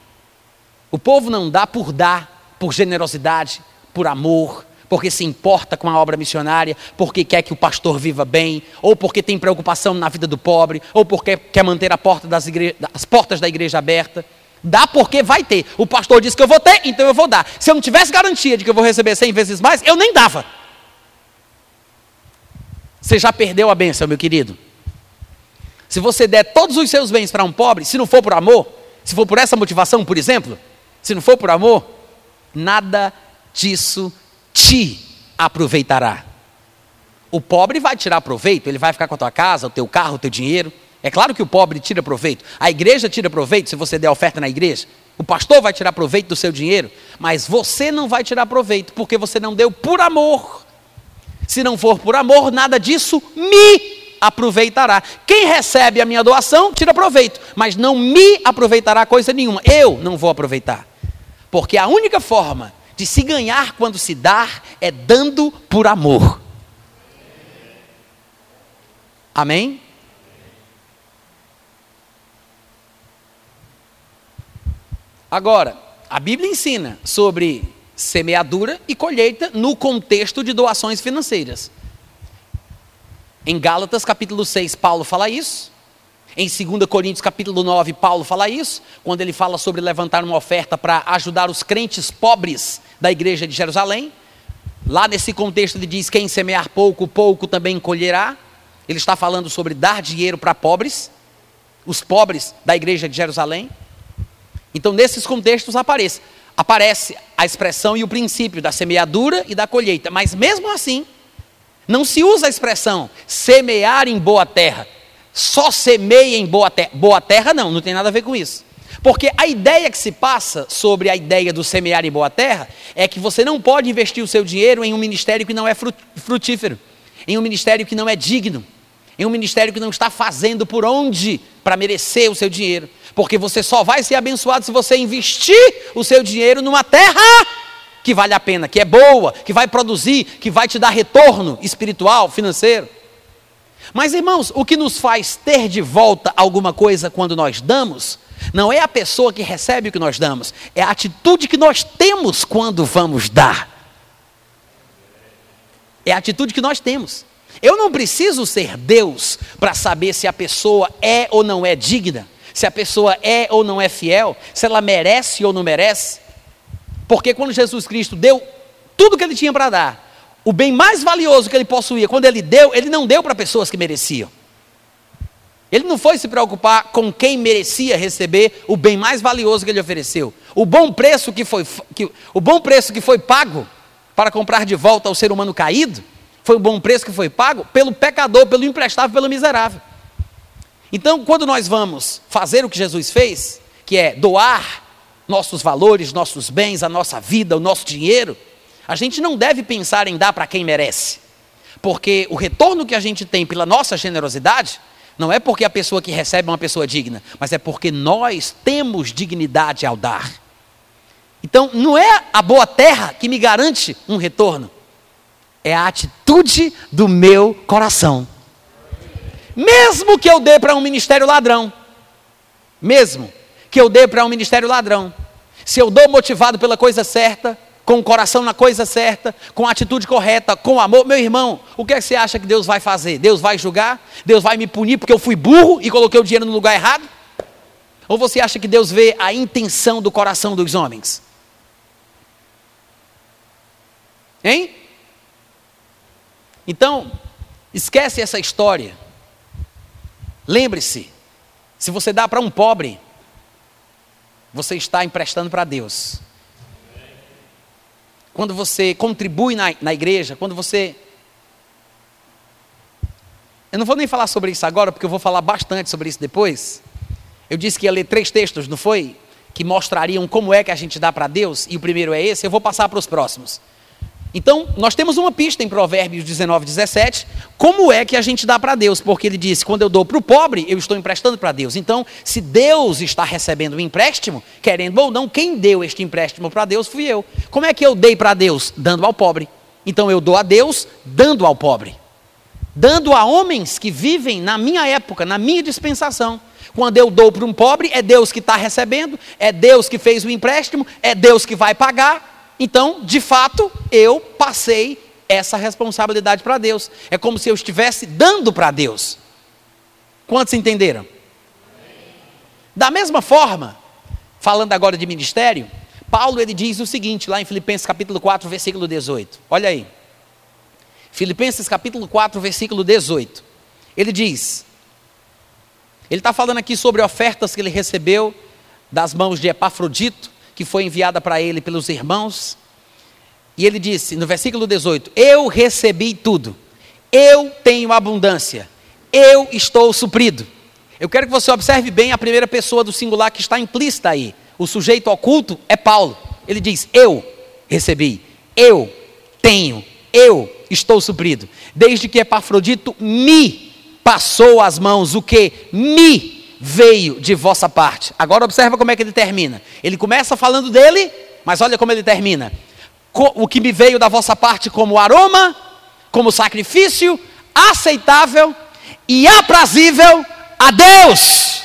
O povo não dá por dar, por generosidade, por amor, porque se importa com a obra missionária, porque quer que o pastor viva bem, ou porque tem preocupação na vida do pobre, ou porque quer manter a porta das igre... as portas da igreja aberta. Dá porque vai ter. O pastor disse que eu vou ter, então eu vou dar. Se eu não tivesse garantia de que eu vou receber cem vezes mais, eu nem dava. Você já perdeu a bênção, meu querido. Se você der todos os seus bens para um pobre, se não for por amor, se for por essa motivação, por exemplo, se não for por amor, nada disso te aproveitará. O pobre vai tirar proveito, ele vai ficar com a tua casa, o teu carro, o teu dinheiro. É claro que o pobre tira proveito. A igreja tira proveito se você der oferta na igreja. O pastor vai tirar proveito do seu dinheiro, mas você não vai tirar proveito porque você não deu por amor. Se não for por amor, nada disso me aproveitará. Quem recebe a minha doação, tira proveito, mas não me aproveitará coisa nenhuma. Eu não vou aproveitar. Porque a única forma de se ganhar quando se dar, é dando por amor. Amém? Agora, a Bíblia ensina sobre semeadura e colheita no contexto de doações financeiras. Em Gálatas capítulo seis, Paulo fala isso. Em segunda Coríntios capítulo nove, Paulo fala isso, quando ele fala sobre levantar uma oferta para ajudar os crentes pobres da igreja de Jerusalém. Lá nesse contexto ele diz, quem semear pouco, pouco também colherá. Ele está falando sobre dar dinheiro para pobres, os pobres da igreja de Jerusalém. Então nesses contextos aparece, aparece a expressão e o princípio da semeadura e da colheita. Mas mesmo assim, não se usa a expressão semear em boa terra. Só semeia em boa terra. Boa terra não, não tem nada a ver com isso. Porque a ideia que se passa sobre a ideia do semear em boa terra é que você não pode investir o seu dinheiro em um ministério que não é frutífero, em um ministério que não é digno, em um ministério que não está fazendo por onde para merecer o seu dinheiro. Porque você só vai ser abençoado se você investir o seu dinheiro numa terra que vale a pena, que é boa, que vai produzir, que vai te dar retorno espiritual, financeiro. Mas irmãos, o que nos faz ter de volta alguma coisa quando nós damos, não é a pessoa que recebe o que nós damos, é a atitude que nós temos quando vamos dar. É a atitude que nós temos. Eu não preciso ser Deus para saber se a pessoa é ou não é digna, se a pessoa é ou não é fiel, se ela merece ou não merece. Porque quando Jesus Cristo deu tudo o que ele tinha para dar, o bem mais valioso que ele possuía, quando ele deu, ele não deu para pessoas que mereciam. Ele não foi se preocupar com quem merecia receber o bem mais valioso que ele ofereceu. O bom preço que foi, que, o bom preço que foi pago para comprar de volta ao ser humano caído, foi o bom preço que foi pago pelo pecador, pelo imprestável, pelo miserável. Então, quando nós vamos fazer o que Jesus fez, que é doar nossos valores, nossos bens, a nossa vida, o nosso dinheiro, a gente não deve pensar em dar para quem merece, Porque o retorno que a gente tem pela nossa generosidade não é porque a pessoa que recebe é uma pessoa digna, mas é porque nós temos dignidade ao dar. Então, não é a boa terra que me garante um retorno. É a atitude do meu coração. Mesmo que eu dê para um ministério ladrão. Mesmo que eu dê para um ministério ladrão. Se eu dou motivado pela coisa certa, com o coração na coisa certa, com a atitude correta, com amor, meu irmão, o que é que você acha que Deus vai fazer? Deus vai julgar? Deus vai me punir porque eu fui burro e coloquei o dinheiro no lugar errado? Ou você acha que Deus vê a intenção do coração dos homens? Hein? Então, esquece essa história. Lembre-se, se você dá para um pobre, você está emprestando para Deus. Quando você contribui na, na igreja, quando você... Eu não vou nem falar sobre isso agora, porque eu vou falar bastante sobre isso depois. Eu disse que ia ler três textos, não foi? Que mostrariam como é que a gente dá para Deus, e o primeiro é esse, eu vou passar para os próximos. Então, nós temos uma pista em Provérbios dezenove, dezessete, como é que a gente dá para Deus, porque ele disse, quando eu dou para o pobre, eu estou emprestando para Deus. Então, se Deus está recebendo um empréstimo, querendo ou não, quem deu este empréstimo para Deus fui eu. Como é que eu dei para Deus? Dando ao pobre. Então, eu dou a Deus, dando ao pobre. Dando a homens que vivem na minha época, na minha dispensação. Quando eu dou para um pobre, é Deus que está recebendo, é Deus que fez o empréstimo, é Deus que vai pagar. Então, de fato, eu passei essa responsabilidade para Deus. É como se eu estivesse dando para Deus. Quantos entenderam? Da mesma forma, falando agora de ministério, Paulo ele diz o seguinte, lá em Filipenses capítulo quatro, versículo dezoito. Olha aí. Filipenses capítulo quatro, versículo dezoito. Ele diz... Ele está falando aqui sobre ofertas que ele recebeu das mãos de Epafrodito, que foi enviada para ele pelos irmãos. E ele disse, no versículo dezoito, eu recebi tudo, eu tenho abundância, eu estou suprido. Eu quero que você observe bem a primeira pessoa do singular que está implícita aí. O sujeito oculto é Paulo. Ele diz, eu recebi, eu tenho, eu estou suprido. Desde que Epafrodito me passou às mãos o que me veio de vossa parte. Agora observa como é que ele termina. Ele começa falando dele, mas olha como ele termina. O que me veio da vossa parte como aroma, como sacrifício, aceitável e aprazível a Deus.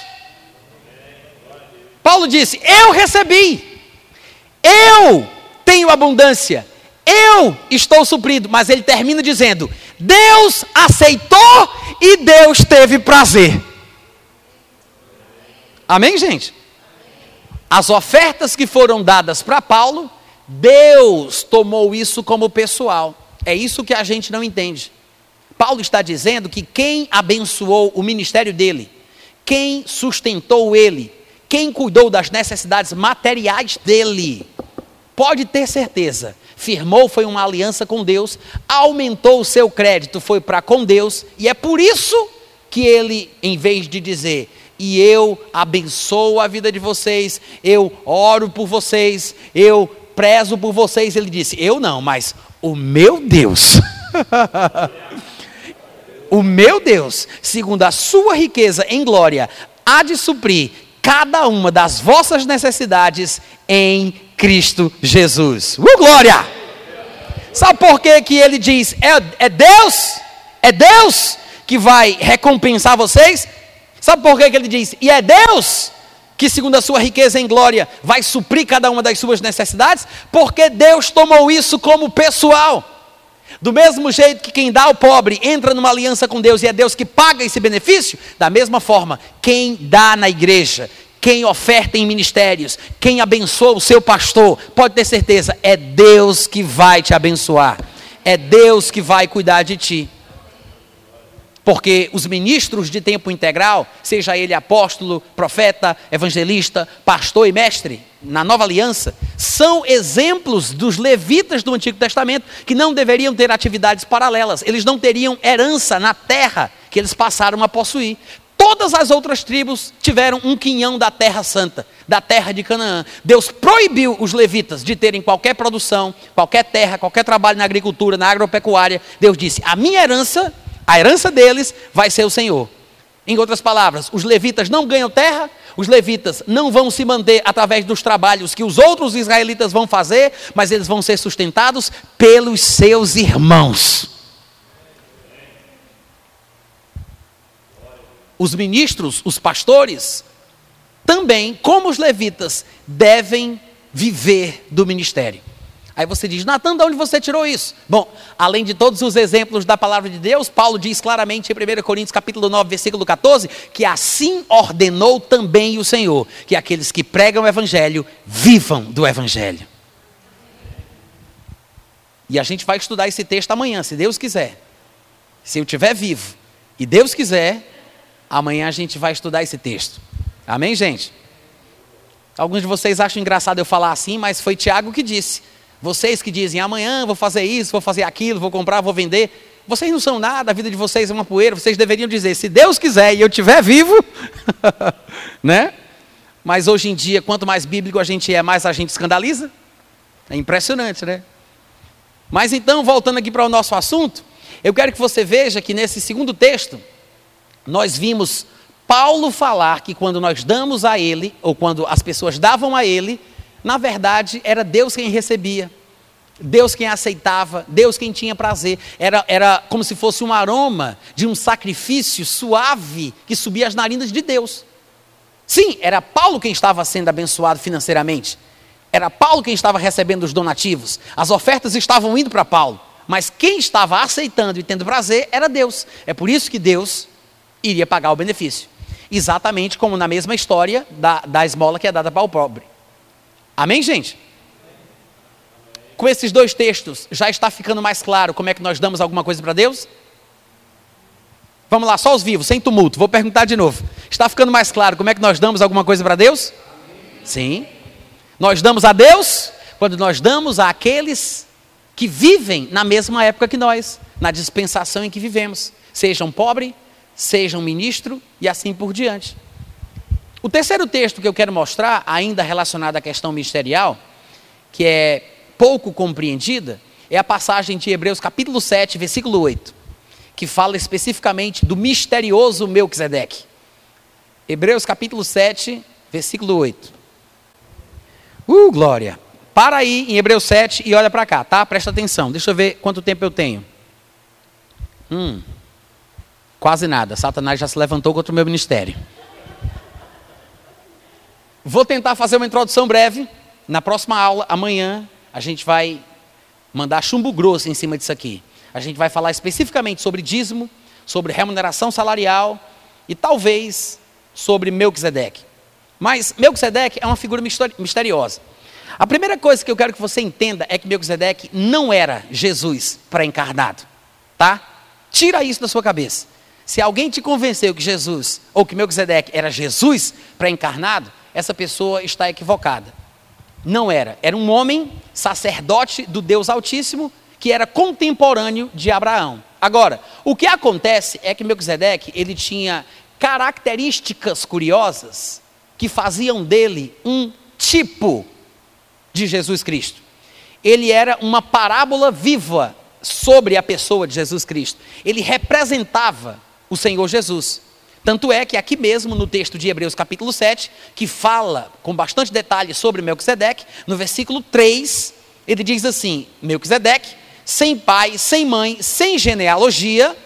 Paulo disse, eu recebi, eu tenho abundância, eu estou suprido, mas ele termina dizendo, Deus aceitou e Deus teve prazer. Amém, gente? As ofertas que foram dadas para Paulo, Deus tomou isso como pessoal. É isso que a gente não entende. Paulo está dizendo que quem abençoou o ministério dele, quem sustentou ele, quem cuidou das necessidades materiais dele, pode ter certeza, firmou, foi uma aliança com Deus, aumentou o seu crédito, foi para com Deus, e é por isso que ele, em vez de dizer, e eu abençoo a vida de vocês, eu oro por vocês, eu prezo por vocês, ele disse, eu não, mas o meu Deus, o meu Deus, segundo a sua riqueza em glória, há de suprir cada uma das vossas necessidades em Cristo Jesus. Uh, glória! Sabe por que que ele diz, é, é Deus, é Deus que vai recompensar vocês? Sabe por que que ele diz, e é Deus que segundo a sua riqueza em glória vai suprir cada uma das suas necessidades? Porque Deus tomou isso como pessoal. Do mesmo jeito que quem dá ao pobre entra numa aliança com Deus e é Deus que paga esse benefício, da mesma forma, quem dá na igreja, quem oferta em ministérios, quem abençoa o seu pastor, pode ter certeza, é Deus que vai te abençoar, é Deus que vai cuidar de ti. Porque os ministros de tempo integral, seja ele apóstolo, profeta, evangelista, pastor e mestre, na nova aliança, são exemplos dos levitas do Antigo Testamento que não deveriam ter atividades paralelas. Eles não teriam herança na terra que eles passaram a possuir. todas as outras tribos tiveram um quinhão da terra santa, da terra de Canaã. Deus proibiu os levitas de terem qualquer produção, qualquer terra, qualquer trabalho na agricultura, na agropecuária. Deus disse, a minha herança, a herança deles vai ser o Senhor. Em outras palavras, os levitas não ganham terra, os levitas não vão se manter através dos trabalhos que os outros israelitas vão fazer, mas eles vão ser sustentados pelos seus irmãos. Os ministros, os pastores, também, como os levitas, devem viver do ministério. Aí você diz, Natan, de onde você tirou isso? Bom, além de todos os exemplos da palavra de Deus, Paulo diz claramente em primeira Coríntios capítulo nove, versículo quatorze, que assim ordenou também o Senhor, que aqueles que pregam o Evangelho, vivam do Evangelho. E a gente vai estudar esse texto amanhã, se Deus quiser. Se eu estiver vivo e Deus quiser, amanhã a gente vai estudar esse texto. Amém, gente? Alguns de vocês acham engraçado eu falar assim, mas foi Tiago que disse. Vocês que dizem, amanhã vou fazer isso, vou fazer aquilo, vou comprar, vou vender. Vocês não são nada, a vida de vocês é uma poeira. Vocês deveriam dizer, se Deus quiser e eu estiver vivo, né? Mas hoje em dia, quanto mais bíblico a gente é, mais a gente escandaliza. É impressionante, né? Mas então, voltando aqui para o nosso assunto, eu quero que você veja que nesse segundo texto, nós vimos Paulo falar que quando nós damos a ele, ou quando as pessoas davam a ele, na verdade, era Deus quem recebia, Deus quem aceitava, Deus quem tinha prazer. Era, era como se fosse um aroma de um sacrifício suave que subia as narinas de Deus. Sim, era Paulo quem estava sendo abençoado financeiramente. Era Paulo quem estava recebendo os donativos. As ofertas estavam indo para Paulo. Mas quem estava aceitando e tendo prazer era Deus. É por isso que Deus iria pagar o benefício. Exatamente como na mesma história da, da esmola que é dada para o pobre. Amém, gente? Com esses dois textos, já está ficando mais claro como é que nós damos alguma coisa para Deus? Vamos lá, só os vivos, sem tumulto. Vou perguntar de novo. Está ficando mais claro como é que nós damos alguma coisa para Deus? Sim. Nós damos a Deus quando nós damos àqueles que vivem na mesma época que nós, na dispensação em que vivemos. Sejam pobre, sejam ministro e assim por diante. O terceiro texto que eu quero mostrar, ainda relacionado à questão ministerial, que é pouco compreendida, é a passagem de Hebreus capítulo sete, versículo oito, que fala especificamente do misterioso Melquisedeque. Hebreus capítulo sete, versículo oito. Uh, glória! Para aí em Hebreus sete e olha para cá, tá? Presta atenção, deixa eu ver quanto tempo eu tenho. Hum, quase nada, Satanás já se levantou contra o meu ministério. Vou tentar fazer uma introdução breve. Na próxima aula, amanhã, a gente vai mandar chumbo grosso em cima disso aqui. A gente vai falar especificamente sobre dízimo, sobre remuneração salarial e talvez sobre Melquisedeque. Mas Melquisedeque é uma figura misteriosa. A primeira coisa que eu quero que você entenda é que Melquisedeque não era Jesus pré-encarnado, tá? Tira isso da sua cabeça. Se alguém te convenceu que Jesus ou que Melquisedeque era Jesus pré-encarnado, essa pessoa está equivocada. Não era. Era um homem, sacerdote do Deus Altíssimo, que era contemporâneo de Abraão. Agora, o que acontece é que Melquisedeque, ele tinha características curiosas que faziam dele um tipo de Jesus Cristo. Ele era uma parábola viva sobre a pessoa de Jesus Cristo. Ele representava o Senhor Jesus. Tanto é que aqui mesmo, no texto de Hebreus capítulo sete, que fala com bastante detalhe sobre Melquisedeque, no versículo três, ele diz assim, Melquisedeque, sem pai, sem mãe, sem genealogia,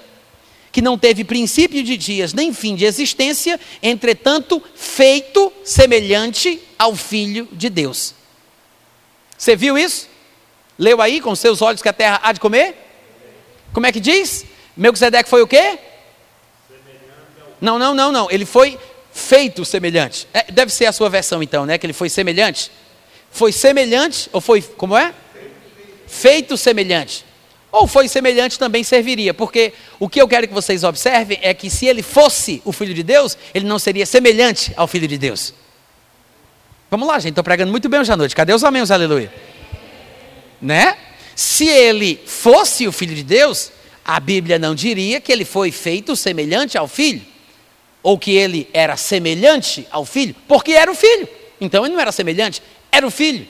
que não teve princípio de dias nem fim de existência, entretanto, feito semelhante ao Filho de Deus. Você viu isso? Leu aí com seus olhos que a terra há de comer? Como é que diz? Melquisedeque foi o quê? Não, não, não, não. Ele foi feito semelhante. É, deve ser a sua versão então, né? Que ele foi semelhante. Foi semelhante, ou foi, como é? Feito semelhante. Ou foi semelhante também serviria. Porque o que eu quero que vocês observem é que se ele fosse o Filho de Deus, ele não seria semelhante ao Filho de Deus. Vamos lá, gente. Estou pregando muito bem hoje à noite. Cadê os amém, os aleluia? Né? Se ele fosse o Filho de Deus, a Bíblia não diria que ele foi feito semelhante ao Filho. ou que ele era semelhante ao filho, porque era o filho. Então ele não era semelhante, era o filho.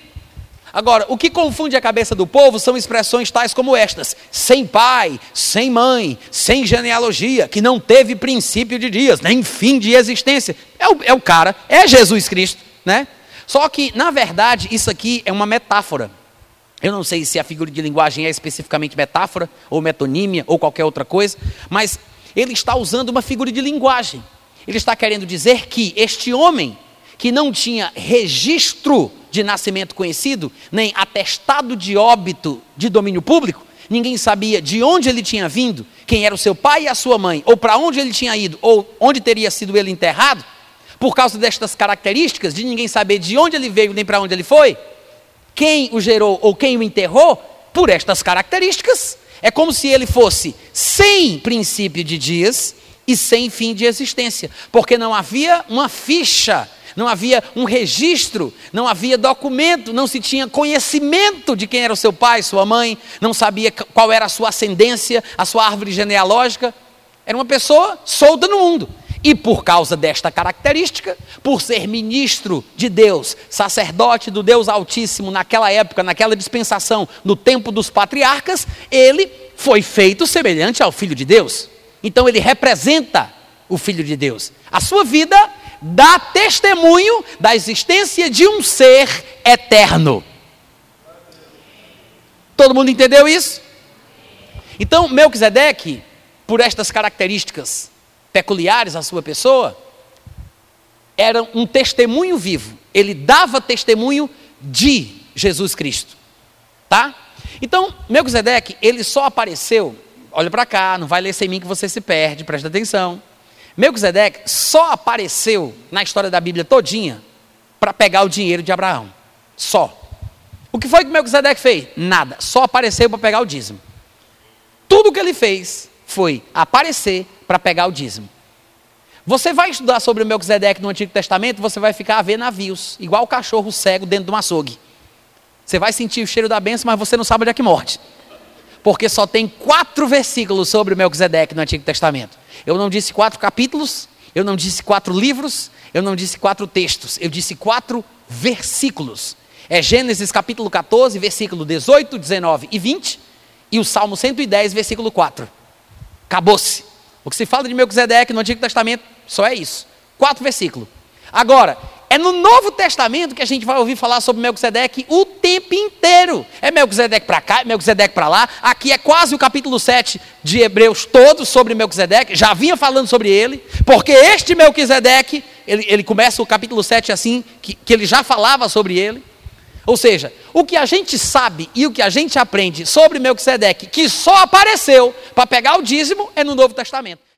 Agora, o que confunde a cabeça do povo são expressões tais como estas: sem pai, sem mãe, sem genealogia, que não teve princípio de dias, nem fim de existência. É o, é o cara, é Jesus Cristo, né? Só que, na verdade, isso aqui é uma metáfora. Eu não sei se a figura de linguagem é especificamente metáfora, ou metonímia, ou qualquer outra coisa, mas ele está usando uma figura de linguagem. Ele está querendo dizer que este homem, que não tinha registro de nascimento conhecido, nem atestado de óbito de domínio público, ninguém sabia de onde ele tinha vindo, quem era o seu pai e a sua mãe, ou para onde ele tinha ido, ou onde teria sido ele enterrado. Por causa destas características, de ninguém saber de onde ele veio, nem para onde ele foi, quem o gerou ou quem o enterrou, por estas características, é como se ele fosse sem princípio de dias e sem fim de existência, porque não havia uma ficha, não havia um registro, não havia documento, não se tinha conhecimento de quem era o seu pai, sua mãe, não sabia qual era a sua ascendência, a sua árvore genealógica. Era uma pessoa solta no mundo. E por causa desta característica, por ser ministro de Deus, sacerdote do Deus Altíssimo naquela época, naquela dispensação, no tempo dos patriarcas, ele foi feito semelhante ao Filho de Deus. Então ele representa o Filho de Deus. A sua vida dá testemunho da existência de um ser eterno. Todo mundo entendeu isso? Então, Melquisedeque, por estas características peculiares à sua pessoa, era um testemunho vivo. Ele dava testemunho de Jesus Cristo. Tá? Então, Melquisedeque, ele só apareceu... Olha para cá, não vai ler sem mim que você se perde, presta atenção. Melquisedeque só apareceu na história da Bíblia todinha para pegar o dinheiro de Abraão. Só. O que foi que Melquisedeque fez? Nada. Só apareceu para pegar o dízimo. Tudo o que ele fez foi aparecer para pegar o dízimo. Você vai estudar sobre o Melquisedeque no Antigo Testamento, você vai ficar a ver navios, igual o cachorro cego dentro de um açougue. Você vai sentir o cheiro da bênção, mas você não sabe onde é que morde. Porque só tem quatro versículos sobre o Melquisedeque no Antigo Testamento. Eu não disse quatro capítulos, eu não disse quatro livros, eu não disse quatro textos, eu disse quatro versículos. É Gênesis capítulo catorze, versículo dezoito, dezenove e vinte, e o Salmo cento e dez, versículo quatro. Acabou-se. O que se fala de Melquisedeque no Antigo Testamento só é isso. Quatro versículos. Agora, é no Novo Testamento que a gente vai ouvir falar sobre Melquisedeque o tempo inteiro. É Melquisedeque para cá, é Melquisedeque para lá. Aqui é quase o capítulo sete de Hebreus todo sobre Melquisedeque. Já vinha falando sobre ele, porque este Melquisedeque, ele, ele começa o capítulo sete assim, que, que ele já falava sobre ele. Ou seja, o que a gente sabe e o que a gente aprende sobre Melquisedeque, que só apareceu para pegar o dízimo, é no Novo Testamento.